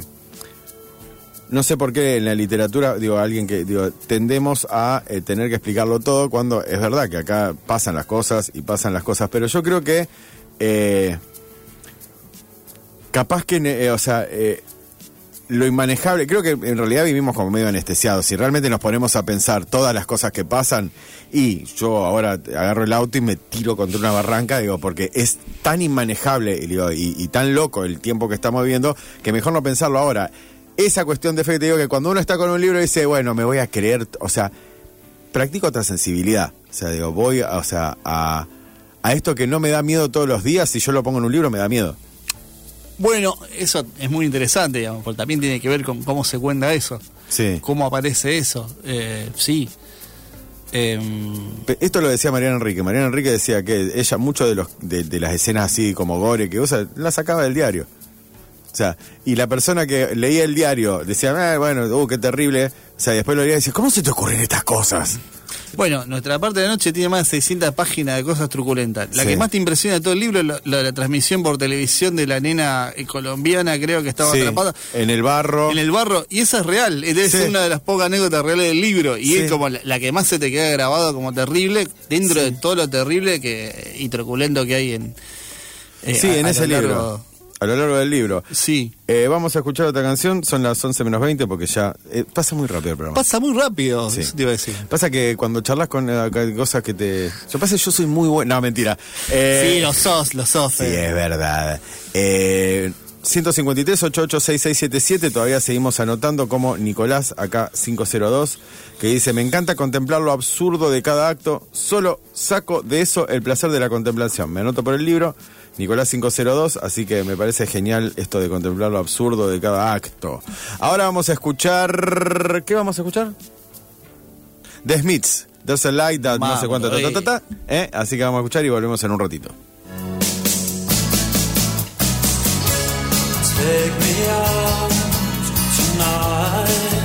no sé por qué en la literatura, digo, alguien que, digo, tendemos a eh, tener que explicarlo todo cuando es verdad que acá pasan las cosas y pasan las cosas, pero yo creo que... Eh, Capaz que, eh, o sea, eh, lo inmanejable... Creo que en realidad vivimos como medio anestesiados. Si realmente nos ponemos a pensar todas las cosas que pasan... Y yo ahora agarro el auto y me tiro contra una barranca, digo, porque es tan inmanejable y, digo, y, y tan loco el tiempo que estamos viviendo... Que mejor no pensarlo ahora. Esa cuestión de fe que te digo que cuando uno está con un libro dice... Bueno, me voy a creer... O sea, practico otra sensibilidad. O sea, digo, voy a, o sea, a, a esto que no me da miedo todos los días. Si yo lo pongo en un libro me da miedo. Bueno, eso es muy interesante, digamos, porque también tiene que ver con cómo se cuenta eso, sí. cómo aparece eso, eh, sí. Eh, Esto lo decía Mariana Enrique. Mariana Enrique decía que ella, muchos de, los, de, de las escenas así como gore que usa, las sacaba del diario. O sea, y la persona que leía el diario decía, ah, bueno, uh, qué terrible. O sea, y después lo leía y decía, ¿cómo se te ocurren estas cosas? Bueno, nuestra parte de la noche tiene más de seiscientas páginas de cosas truculentas. La sí. que más te impresiona de todo el libro es la, la, la transmisión por televisión de la nena colombiana, creo que estaba sí, atrapada. En el barro. En el barro, y esa es real, debe sí. ser una de las pocas anécdotas reales del libro. Y sí. es como la, la que más se te queda grabado como terrible, dentro sí. de todo lo terrible que y truculento que hay en... Eh, sí, a, en a ese libro. Largo, a lo largo del libro. Sí. Eh, vamos a escuchar otra canción, son las once menos veinte, porque ya... Eh, pasa muy rápido el programa. Pasa muy rápido, sí. eso te iba a decir. Pasa que cuando charlas con eh, cosas que te... Yo pasa yo soy muy bueno... No, mentira. Eh... Sí, lo sos, lo sos. Sí, eh. es verdad. Eh... uno cinco tres, ocho ocho seis, seis siete siete, todavía seguimos anotando, como Nicolás, acá cinco cero dos, que dice: me encanta contemplar lo absurdo de cada acto, solo saco de eso el placer de la contemplación. Me anoto por el libro, Nicolás cinco cero dos, así que me parece genial esto de contemplar lo absurdo de cada acto. Ahora vamos a escuchar... ¿Qué vamos a escuchar? The Smiths, There's a Light That, Mamá, no sé cuánto, ta, ta, ta, ta, ¿eh? Así que vamos a escuchar y volvemos en un ratito. Take me out tonight,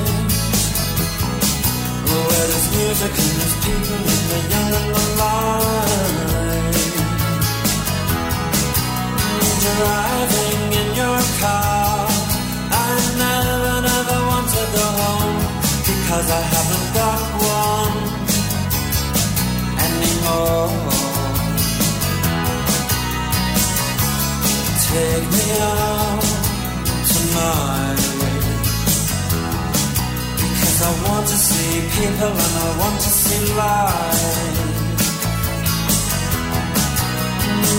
where there's music and there's people in the yellow light. Driving in your car, I never, never want to go home, because I haven't got one anymore. Take me out my way, because I want to see people and I want to see life.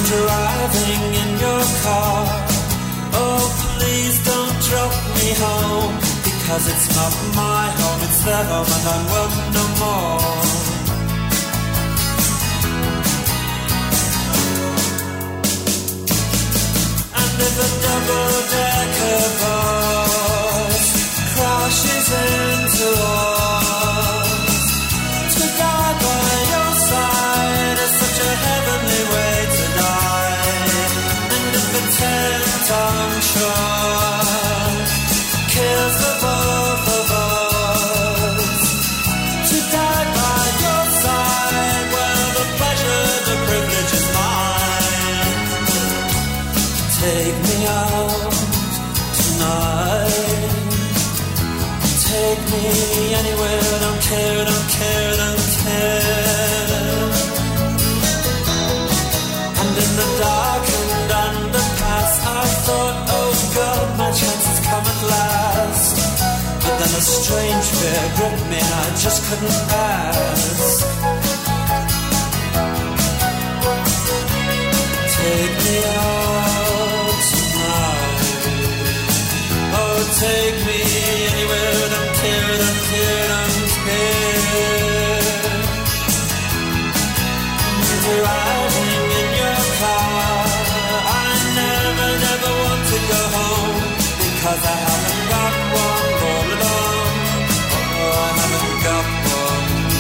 Driving in your car, oh please don't drop me home, because it's not my home, it's their home and I'm welcome no more. And if a double-decker bus crashes into us, to die by your side is such a heavenly way to die. And if a ten-ton truck kills the both of us, to die by your side, well, the pleasure, the privilege is mine. Take me out tonight, take me anywhere, I don't care, don't care, don't care. And in the dark and underpass, I thought, oh God, my chance has come at last. But then a strange fear gripped me and I just couldn't pass. Take me out tonight, oh take me anywhere, don't care, don't care, don't care. Driving in your car, I never, never want to go home, because I haven't got one all along. Oh, I haven't got one.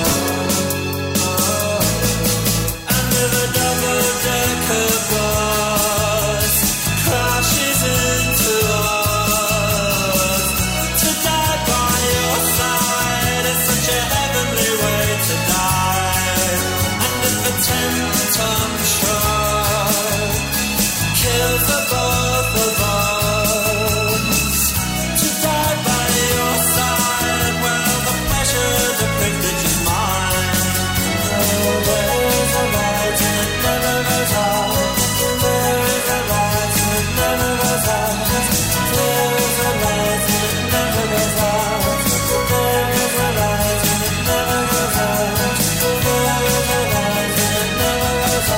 Oh, oh. And with a double-decker bus crashes into us, to die by your side is such a heavenly way to die. And if a ten-ton truck kills the both of us, to die by your side, well, the pleasure, the privilege is mine. Oh, there is a light and it never goes out. There is a light and it never goes out. There is a light and it never goes out. There is a light and it never goes out. There is a light and it never goes out. There is a light and it never goes out. There is a light and it never goes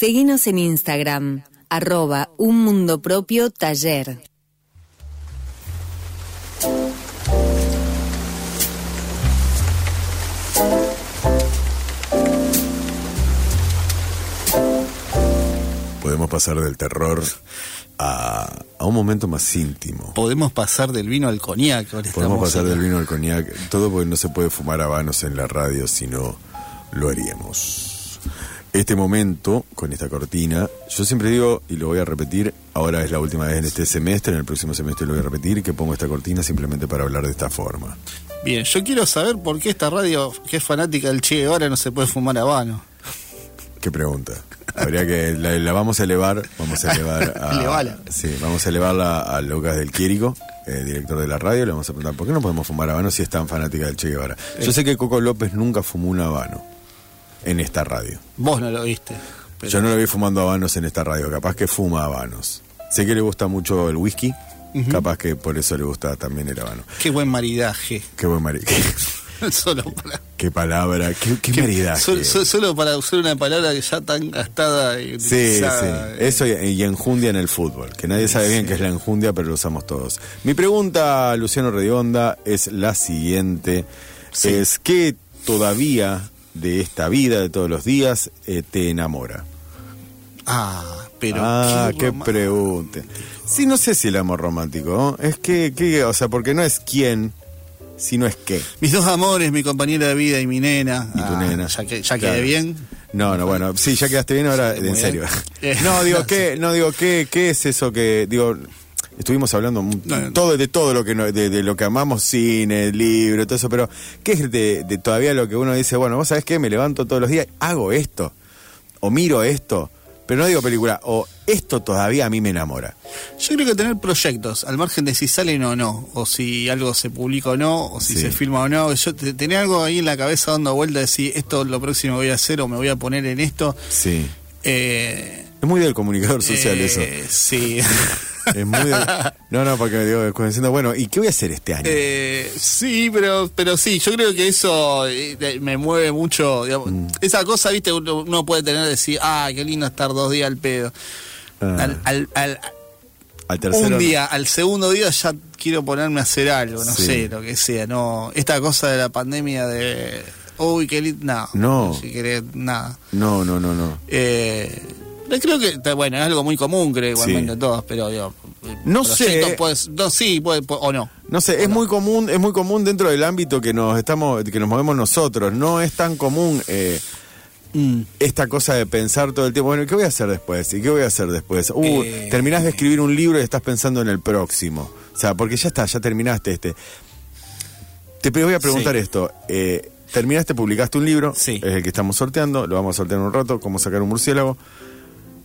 Seguinos en Instagram, arroba Un Mundo Propio Taller. Podemos pasar del terror a, a un momento más íntimo. Podemos pasar del vino al cognac. Podemos pasar acá. Del vino al cognac. Todo porque no se puede fumar habanos en la radio, si no lo haríamos. este momento, con esta cortina, yo siempre digo, y lo voy a repetir, ahora es la última vez en este semestre, en el próximo semestre lo voy a repetir, que pongo esta cortina simplemente para hablar de esta forma. Bien, yo quiero saber por qué esta radio, que es fanática del Che Guevara, no se puede fumar habano. Qué pregunta. Habría que la, la vamos a elevar, vamos a elevar a, sí, vamos a elevarla a Lucas del Quirico, eh, director de la radio, le vamos a preguntar por qué no podemos fumar habano si es tan fanática del Che Guevara. Eh. Yo sé que Coco López nunca fumó un habano en esta radio. Vos no lo viste. Pero... yo no lo vi fumando habanos en esta radio, capaz que fuma habanos. Sé que le gusta mucho el whisky, uh-huh. Capaz que por eso le gusta también el habano. Qué buen maridaje. Qué buen maridaje. Solo para... qué palabra, qué, qué, qué maridaje. Sol, sol, solo para usar una palabra que ya tan gastada y utilizada. Sí, sí. Eso y, y enjundia en el fútbol, que nadie sabe bien sí. Qué es la enjundia, pero lo usamos todos. Mi pregunta, Luciano Redigonda, es la siguiente. Sí. Es ¿qué todavía de esta vida, de todos los días, eh, te enamora? Ah, pero... ah, qué, qué pregunta. Sí, no sé si el amor romántico, ¿no? Es que, que, o sea, porque no es quién... si no es qué. Mis dos amores, mi compañera de vida y mi nena. Y tu ah, nena. Ya, que, ya claro. Quedé bien. No, no, bueno, sí, ya quedaste bien ahora, en serio. Eh, no, digo, no, ¿qué, sí. no, digo ¿qué, qué es eso que, digo, estuvimos hablando no, todo de todo lo que no, de, de lo que amamos, cine, libro, todo eso, pero ¿qué es de, de todavía lo que uno dice, bueno, vos sabés qué, me levanto todos los días, hago esto, o miro esto, pero no digo película, o esto todavía a mí me enamora? Yo creo que tener proyectos, al margen de si salen o no, o si algo se publica o no, o si sí. se filma o no, yo te, tener algo ahí en la cabeza dando vuelta de si esto lo próximo voy a hacer o me voy a poner en esto. Sí. Eh, es muy del comunicador social eh, eso. Sí. Es muy del... No, no, porque me digo, diciendo, bueno, ¿y qué voy a hacer este año? Eh, sí, pero pero sí, yo creo que eso me mueve mucho. Digamos, mm. Esa cosa, viste, uno, uno puede tener de decir, ah, qué lindo estar dos días al pedo. Ah. Al, al, al, al tercero, un día, no. Al segundo día ya quiero ponerme a hacer algo, no sí. sé, lo que sea. No, esta cosa de la pandemia de uy, qué lindo, no, no, si querés, nada. No, no, no, no. Eh, creo que, bueno, es algo muy común, creo, igualmente sí. todos, pero digo, no sé, puedes, no, sí, puede, puede, o no. No sé, es muy común, es muy común dentro del ámbito que nos estamos, que nos movemos nosotros. No es tan común. Eh, Mm. Esta cosa de pensar todo el tiempo, bueno, ¿qué voy a hacer después? ¿Y qué voy a hacer después? Uh, eh, terminás de escribir un libro y estás pensando en el próximo. O sea, porque ya está, ya terminaste este. Te voy a preguntar sí. esto. Eh, terminaste, publicaste un libro, sí. es el que estamos sorteando, lo vamos a sortear en un rato, cómo sacar un murciélago.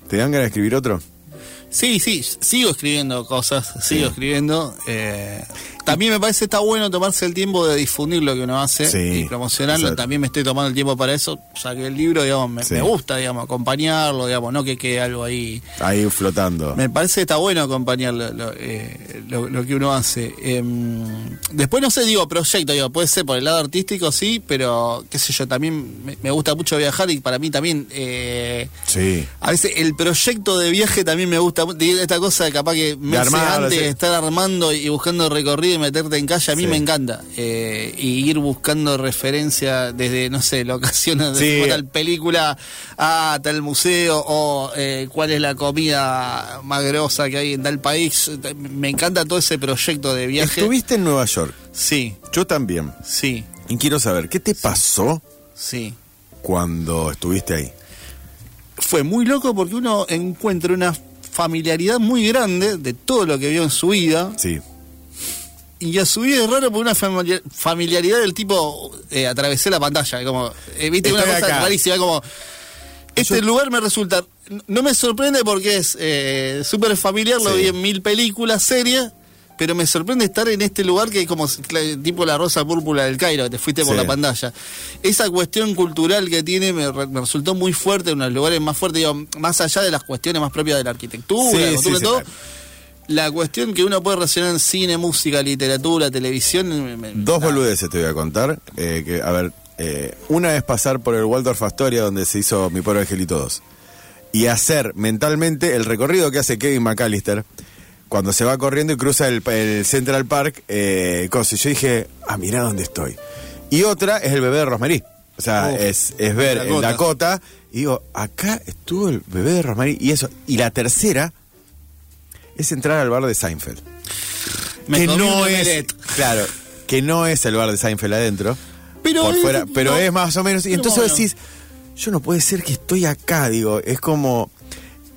¿Te dan ganas de escribir otro? Sí, sí, sigo escribiendo cosas, sigo sí. escribiendo. Eh, también me parece que está bueno tomarse el tiempo de difundir lo que uno hace sí, y promocionarlo. Exacto. También me estoy tomando el tiempo para eso. Saqué el libro, digamos, me, sí. me gusta, digamos, acompañarlo, digamos, no que quede algo ahí. Ahí flotando. Me parece que está bueno acompañar lo, lo, eh, lo, lo que uno hace. Eh, después, no sé, digo, proyecto, digo, puede ser por el lado artístico, sí, pero qué sé yo, también me, me gusta mucho viajar y para mí también. Eh, sí. A veces el proyecto de viaje también me gusta. Esta cosa capaz que meses armar, antes sí. estar armando y buscando recorrido y meterte en calle, a mí sí. me encanta. Eh, y ir buscando referencia desde, no sé, locaciones sí. de tal película a tal museo o eh, cuál es la comida más grosa que hay en tal país. Me encanta todo ese proyecto de viaje. ¿Estuviste en Nueva York? Sí. Yo también. Sí. Y quiero saber, ¿qué te pasó sí. cuando estuviste ahí? Fue muy loco porque uno encuentra una... familiaridad muy grande de todo lo que vio en su vida. Sí. Y a su vida es raro por una familiaridad del tipo eh, atravesé la pantalla. Como, eh, viste, estoy una cosa acá. Rarísima, como. Este yo... lugar me resulta. No me sorprende porque es eh, súper familiar, sí. lo vi en mil películas, series, pero me sorprende estar en este lugar que es como tipo la rosa púrpura del Cairo, que te fuiste por sí. la pantalla. Esa cuestión cultural que tiene me, re, me resultó muy fuerte, uno de los lugares más fuertes, digo, más allá de las cuestiones más propias de la arquitectura, sí, la cultura, sí, todo. Sí, claro. La cuestión que uno puede relacionar en cine, música, literatura, televisión... Me, Dos nada. boludeces te voy a contar. Eh, que, a ver, eh, una es pasar por el Waldorf Astoria, donde se hizo Mi Pobre Angelito dos, y hacer mentalmente el recorrido que hace Kevin McAllister, cuando se va corriendo y cruza el, el Central Park, eh, cosa, y yo dije, ah, mirá dónde estoy. Y otra es el Bebé de Rosemary. O sea, oh, es, es ver Dakota. en Dakota, y digo, acá estuvo el Bebé de Rosemary, y eso. Y la tercera es entrar al bar de Seinfeld. Me que no es, melet. claro, que no es el bar de Seinfeld adentro, pero, por fuera, pero no, es más o menos. Y entonces bueno. decís, yo no puede ser que estoy acá, digo, es como...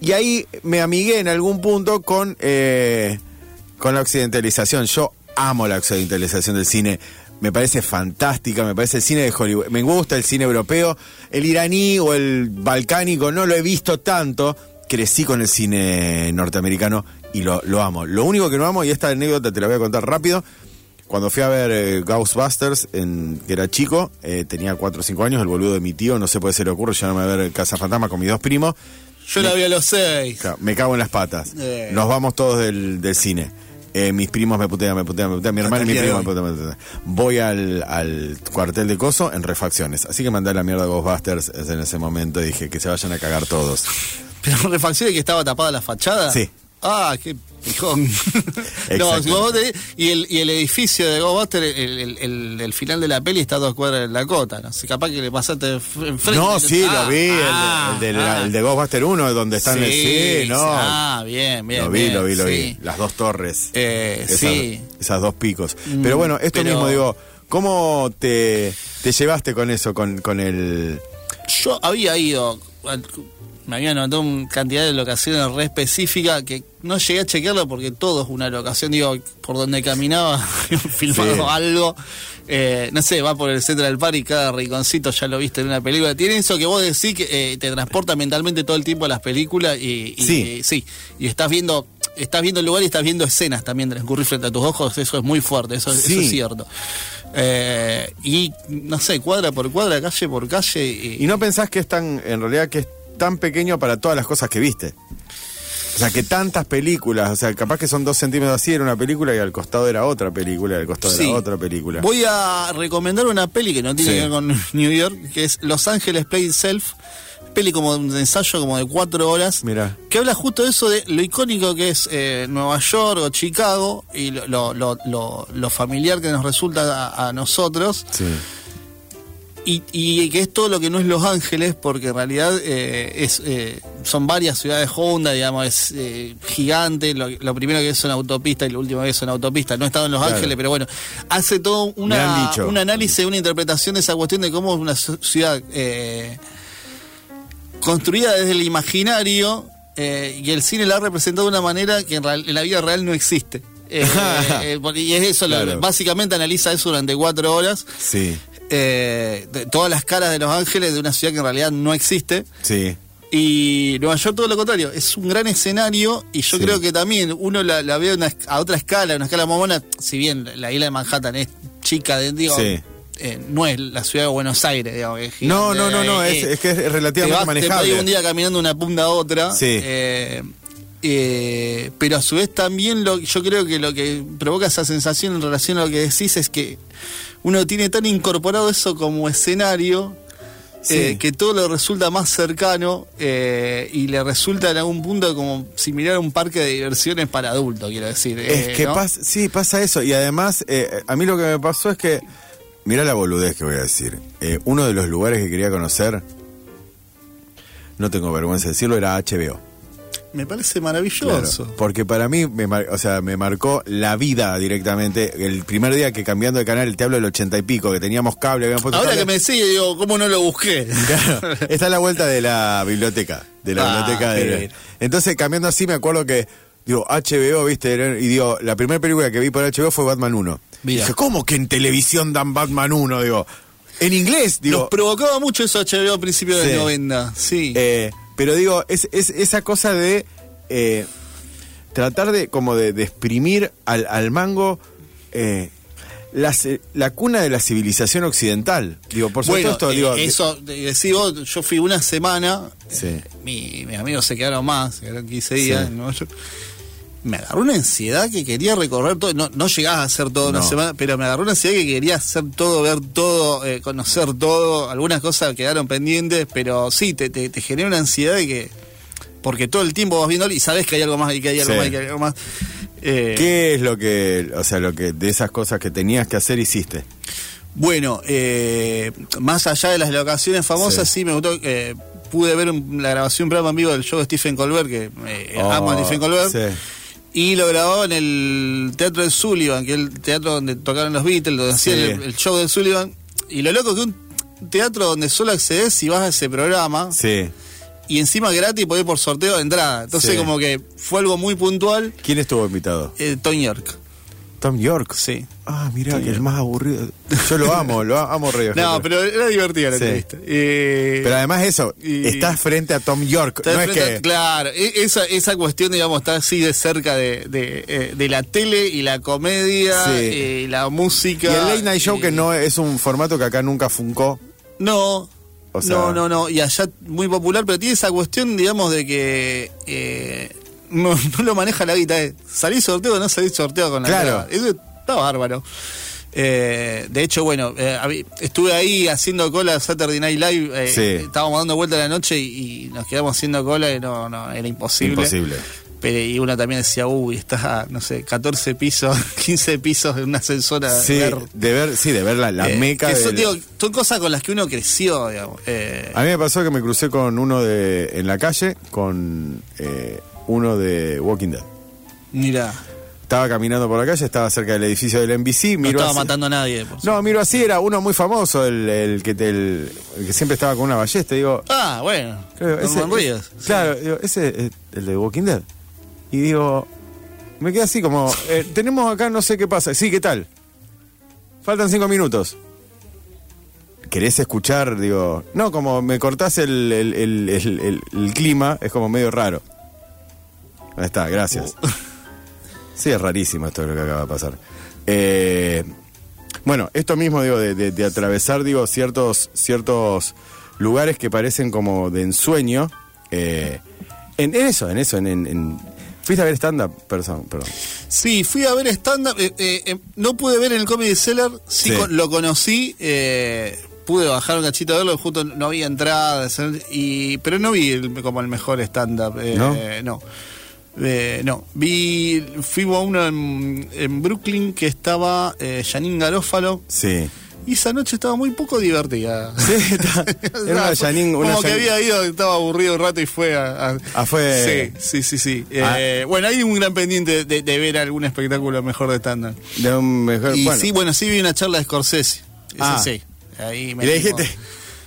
Y ahí me amigué en algún punto con, eh, con la occidentalización. Yo amo la occidentalización del cine. Me parece fantástica, me parece el cine de Hollywood. Me gusta el cine europeo. El iraní o el balcánico no lo he visto tanto. Crecí con el cine norteamericano y lo, lo amo. Lo único que no amo, y esta anécdota te la voy a contar rápido, cuando fui a ver eh, Ghostbusters, en, que era chico, eh, tenía cuatro o cinco años, el boludo de mi tío, no sé por qué se le ocurre llevarme a ver Cazafantasma con mis dos primos. Yo me, la vi a los seis. Me cago en las patas. Eh. Nos vamos todos del, del cine. Eh, mis primos me putean, me putean, me putean. Mi hermano y mi primo me putean, me putean. Voy al, al cuartel de Coso en refacciones. Así que mandé la mierda a Ghostbusters en ese momento y dije que se vayan a cagar todos. ¿Pero refacciones que estaba tapada la fachada? Sí. Ah, qué pijón. No, si vos te... y, el, y el edificio de Ghostbusters, el, el, el, el final de la peli está a dos cuadras de la cota, no sé, capaz que le pasaste enfrente. No, sí, ah, lo vi, ah, el, el, de, ah. el de Ghostbusters uno, donde están sí, el... Sí, no. Ah, bien, bien. Lo vi, bien, lo vi, lo sí. vi. Las dos torres. Eh, esas, sí. Esas dos picos. Pero bueno, esto Pero... mismo, digo, ¿cómo te, te llevaste con eso, con, con el...? Yo había ido... Al... Me habían anotado una cantidad de locaciones re específicas que no llegué a chequearlo porque todo es una locación. Digo, por donde caminaba, filmado sí. algo. Eh, no sé, va por el Central Park y cada rinconcito ya lo viste en una película. Tiene eso que vos decís que eh, te transporta mentalmente todo el tiempo a las películas. Y, y, sí. y sí. Y estás viendo estás viendo el lugar y estás viendo escenas también transcurrir frente a tus ojos. Eso es muy fuerte, eso, sí. eso es cierto. Eh, y no sé, cuadra por cuadra, calle por calle. Y, ¿Y no pensás que es tan, en realidad, que es tan pequeño para todas las cosas que viste? O sea, que tantas películas, o sea, capaz que son dos centímetros así, era una película y al costado era otra película y al costado sí. era otra película. Voy a recomendar una peli que no tiene sí. que ver con New York, que es Los Ángeles Play Itself, peli como un ensayo como de cuatro horas. Mirá. Que habla justo de eso, de lo icónico que es eh, Nueva York o Chicago y lo, lo, lo, lo, lo familiar que nos resulta a, a nosotros. Sí. Y, y que es todo lo que no es Los Ángeles, porque en realidad eh, es eh, son varias ciudades juntas, digamos, es eh, gigante, lo, lo primero que es una autopista y lo último que es una autopista, no he estado en Los claro. Ángeles, pero bueno, hace todo una un análisis, una interpretación de esa cuestión de cómo es una ciudad eh, construida desde el imaginario eh, y el cine la ha representado de una manera que en, real, en la vida real no existe. Eh, eh, eh, y es eso, claro. lo, básicamente analiza eso durante cuatro horas. Sí. Eh, de, todas las caras de Los Ángeles, de una ciudad que en realidad no existe. Sí. Y Nueva York todo lo contrario, es un gran escenario y yo sí. creo que también uno la, la ve una, a otra escala, una escala más buena, si bien la isla de Manhattan es chica, de, digo, sí. eh, no es la ciudad de Buenos Aires, digamos, es gigante, no, no, no, no eh, es, es que es relativamente te vas, manejable. Te vas un día caminando una punta a otra. Sí. Eh, eh, pero a su vez también lo, yo creo que lo que provoca esa sensación en relación a lo que decís es que uno tiene tan incorporado eso como escenario sí. eh, que todo le resulta más cercano eh, y le resulta en algún punto como similar a un parque de diversiones para adultos, quiero decir. Eh, es que ¿no? pas- sí, pasa eso. Y además, eh, a mí lo que me pasó es que, mirá la boludez que voy a decir, eh, uno de los lugares que quería conocer, no tengo vergüenza de decirlo, era H B O. Me parece maravilloso. Claro, porque para mí, me mar- o sea, me marcó la vida directamente. El primer día que cambiando de canal, te hablo del ochenta y pico, que teníamos cable, habíamos puesto Ahora cable. Que me decís, digo, ¿cómo no lo busqué? Claro, está a la vuelta de la biblioteca. De la ah, biblioteca de... Entonces, cambiando así, me acuerdo que, digo, H B O, viste, y digo, la primera película que vi por H B O fue Batman uno. Mira. Dije, ¿cómo que en televisión dan Batman uno? Digo, en inglés, digo. Nos provocaba mucho eso H B O a principios sí. de los noventa. Sí. Eh... Pero digo, es, es esa cosa de eh, tratar de como de, de exprimir al, al mango eh, la, la cuna de la civilización occidental. Digo, por bueno, supuesto, eh, digo, eso, decí vos, yo fui una semana, sí. eh, mi, mis amigos se quedaron más, se quedaron quince días sí. en Nueva York. Me agarró una ansiedad que quería recorrer todo, no, no llegás a hacer todo no. una semana, pero me agarró una ansiedad que quería hacer todo, ver todo, eh, conocer todo, algunas cosas quedaron pendientes, pero sí, te, te, te genera una ansiedad de que, porque todo el tiempo vas viendo y sabés que hay algo más y que hay algo sí. más y que hay algo más. Eh, ¿Qué es lo que, o sea, lo que de esas cosas que tenías que hacer hiciste? Bueno, eh, más allá de las locaciones famosas, sí, sí me gustó... Eh, pude ver la grabación programa en vivo del show de Stephen Colbert, que eh, oh, amo a Stephen Colbert. Sí. Y lo grabó en el Teatro de Sullivan, que es el teatro donde tocaron los Beatles, donde sí. hacían el, el show de Sullivan. Y lo loco que un, teatro donde solo accedes si vas a ese programa. Sí. Y encima gratis, podés por sorteo de entrada. Entonces, sí, como que fue algo muy puntual. ¿Quién estuvo invitado? Eh, Thom Yorke. ¿Thom Yorke? Sí. Ah, mirá, que el más aburrido. Yo lo amo, lo amo, Rey. No, pero era divertido la sí. entrevista. Eh, pero además eso, y... estás frente a Thom Yorke. No es que... a... Claro, esa, esa cuestión, digamos, está así de cerca de, de, de la tele y la comedia, sí, eh, la música. Y el Late Night Show, eh... que no es un formato que acá nunca funcó. No. O sea... No, no, no, y allá muy popular, pero tiene esa cuestión, digamos, de que eh, no, no lo maneja la guita, eh. Salís sorteo o no salís sorteo con la guita. Claro. Eso está bárbaro. Eh, de hecho, bueno, eh, estuve ahí haciendo cola Saturday Night Live, eh, sí, estábamos dando vuelta la noche y, y nos quedamos haciendo cola y no, no, era imposible. Imposible. Pero, y uno también decía, uy, está, no sé, catorce pisos, quince pisos en una ascensora. Sí, de ver, de ver, sí, de ver la, la eh, meca. Que son, digo, son cosas con las que uno creció, digamos. Eh. A mí me pasó que me crucé con uno de en la calle, con eh, uno de Walking Dead. Mirá. Estaba caminando por la calle, estaba cerca del edificio del N B C. Miro no estaba así, matando a nadie. Por no, miro así, era uno muy famoso, el, el, que, el, el que siempre estaba con una ballesta. Digo, ah, bueno, creo, ese, Ríos, es, sí. Claro, digo, ese es el de Walking Dead. Y digo, me quedé así como, eh, tenemos acá no sé qué pasa. Sí, ¿qué tal? Faltan cinco minutos. ¿Querés escuchar? Digo, no, como me cortás el, el, el, el, el, el clima, es como medio raro. Ahí está, gracias. Uh. Sí, es rarísimo esto lo que acaba de pasar. Eh, bueno, esto mismo, digo, de, de, de atravesar, digo, ciertos, ciertos lugares que parecen como de ensueño. Eh, en, en eso, en eso, en... en, en ¿Fuiste a ver stand-up? Perdón, perdón. Sí, fui a ver stand-up. Eh, eh, eh, no pude ver en el Comedy Cellar. Sí, sí. Con, lo conocí. Eh, pude bajar un cachito a verlo. Justo no había entradas. Y, pero no vi el, como el mejor stand-up. Eh, ¿No? Eh, no. Eh, no. Vi, fui a uno en, en Brooklyn que estaba eh, Janine Garófalo. Sí. Y esa noche estaba muy poco divertida. Sí, está, era una Janine, una como Janine. Que había ido, estaba aburrido un rato y fue a... a ah, fue... Sí, sí, sí, sí. Ah. Eh, bueno, hay un gran pendiente de, de ver algún espectáculo mejor de estándar. De un mejor... Y bueno. Sí, bueno, sí vi una charla de Scorsese. Ah. Sí, ahí me... Y le dijiste...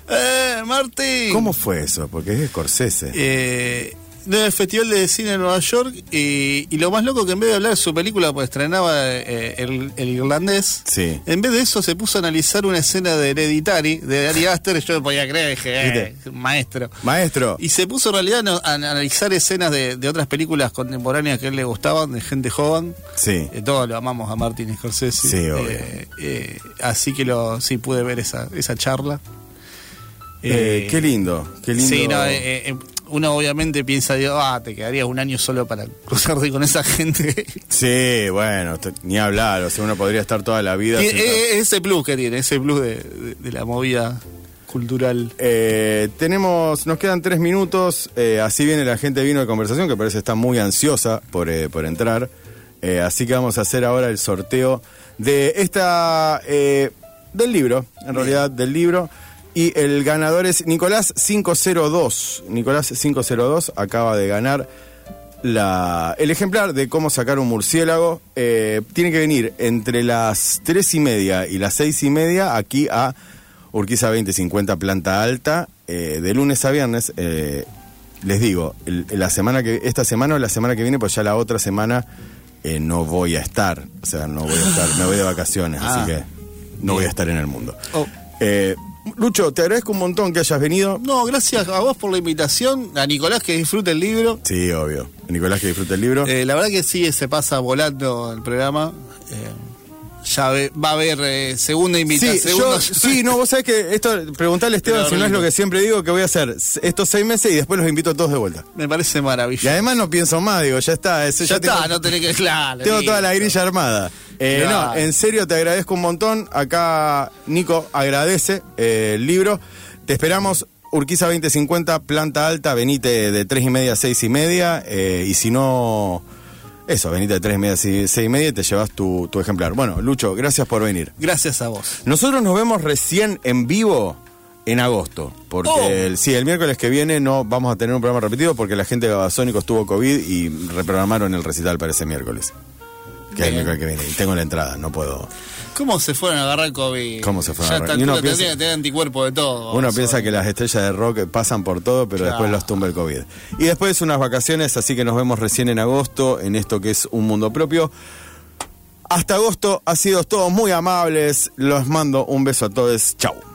¡Eh, Martín! ¿Cómo fue eso? Porque es Scorsese. Eh... del Festival de Cine de Nueva York y, y lo más loco que en vez de hablar de su película pues estrenaba eh, el, el irlandés, sí, en vez de eso se puso a analizar una escena de Hereditary de Ari Aster. Yo me podía creer, dije, eh, maestro maestro y se puso en realidad no, a analizar escenas de, de otras películas contemporáneas que a él le gustaban, de gente joven. Sí, eh, todos lo amamos a Martin Scorsese. Sí, obvio. Eh, eh, así que lo sí pude ver esa, esa charla. eh, eh, qué lindo, qué lindo. Sí, no, eh, eh, uno obviamente piensa, digo, ah, te quedarías un año solo para cruzarte con esa gente. Sí, bueno, t- ni hablar, o sea, uno podría estar toda la vida... Sin... Ese plus que tiene, ese plus de, de, de la movida cultural. Eh, tenemos, nos quedan tres minutos, eh, así viene la gente vino de conversación, que parece que está muy ansiosa por, eh, por entrar, eh, así que vamos a hacer ahora el sorteo de esta... Eh, del libro, en realidad, del libro... Y el ganador es Nicolás quinientos dos. Nicolás quinientos dos acaba de ganar la, el ejemplar de Cómo sacar un murciélago. Eh, tiene que venir entre las tres y media y las seis y media aquí a Urquiza veinte cincuenta, planta alta, eh, de lunes a viernes. Eh, les digo, el, la semana que, esta semana o la semana que viene, pues ya la otra semana eh, no voy a estar. O sea, no voy a estar, me voy de vacaciones, ah, así que no voy a estar en el mundo. Oh. Eh, Lucho, te agradezco un montón que hayas venido. No, gracias a vos por la invitación. A Nicolás que disfrute el libro. Sí, obvio. A Nicolás que disfrute el libro. Eh, la verdad que sí, se pasa volando el programa. Eh, ya ve, va a haber eh, segunda invitación. Sí, segundo... yo, sí, no, vos sabés que esto, preguntale a Esteban si no es lo que siempre digo que voy a hacer estos seis meses y después los invito a todos de vuelta. Me parece maravilloso. Y además no pienso más, digo, ya está. Es, ya, ya está, tengo, no tenés que... Claro, tengo listo. Toda la grilla armada. Eh, no, en serio te agradezco un montón. Acá Nico agradece eh, el libro. Te esperamos, Urquiza veinte cincuenta, planta alta. Venite de tres y media a seis y media. Eh, y si no, eso, venite de tres y media a seis y media y te llevas tu, tu ejemplar. Bueno, Lucho, gracias por venir. Gracias a vos. Nosotros nos vemos recién en vivo en agosto. Porque oh. el, sí, el miércoles que viene no vamos a tener un programa repetido porque la gente de Babasónicos tuvo COVID y reprogramaron el recital para ese miércoles. que es el que viene. Y tengo la entrada, no puedo. ¿Cómo se fueron a agarrar COVID? ¿Cómo se fueron ya a agarrar? Uno piensa, tendría que tener anticuerpos de todo. Uno piensa sobre. que las estrellas de rock pasan por todo, pero claro. después los tumba el COVID. Y después unas vacaciones, así que nos vemos recién en agosto, en esto que es Un Mundo Propio. Hasta agosto, ha sido todos muy amables. Los mando un beso a todos. Chau.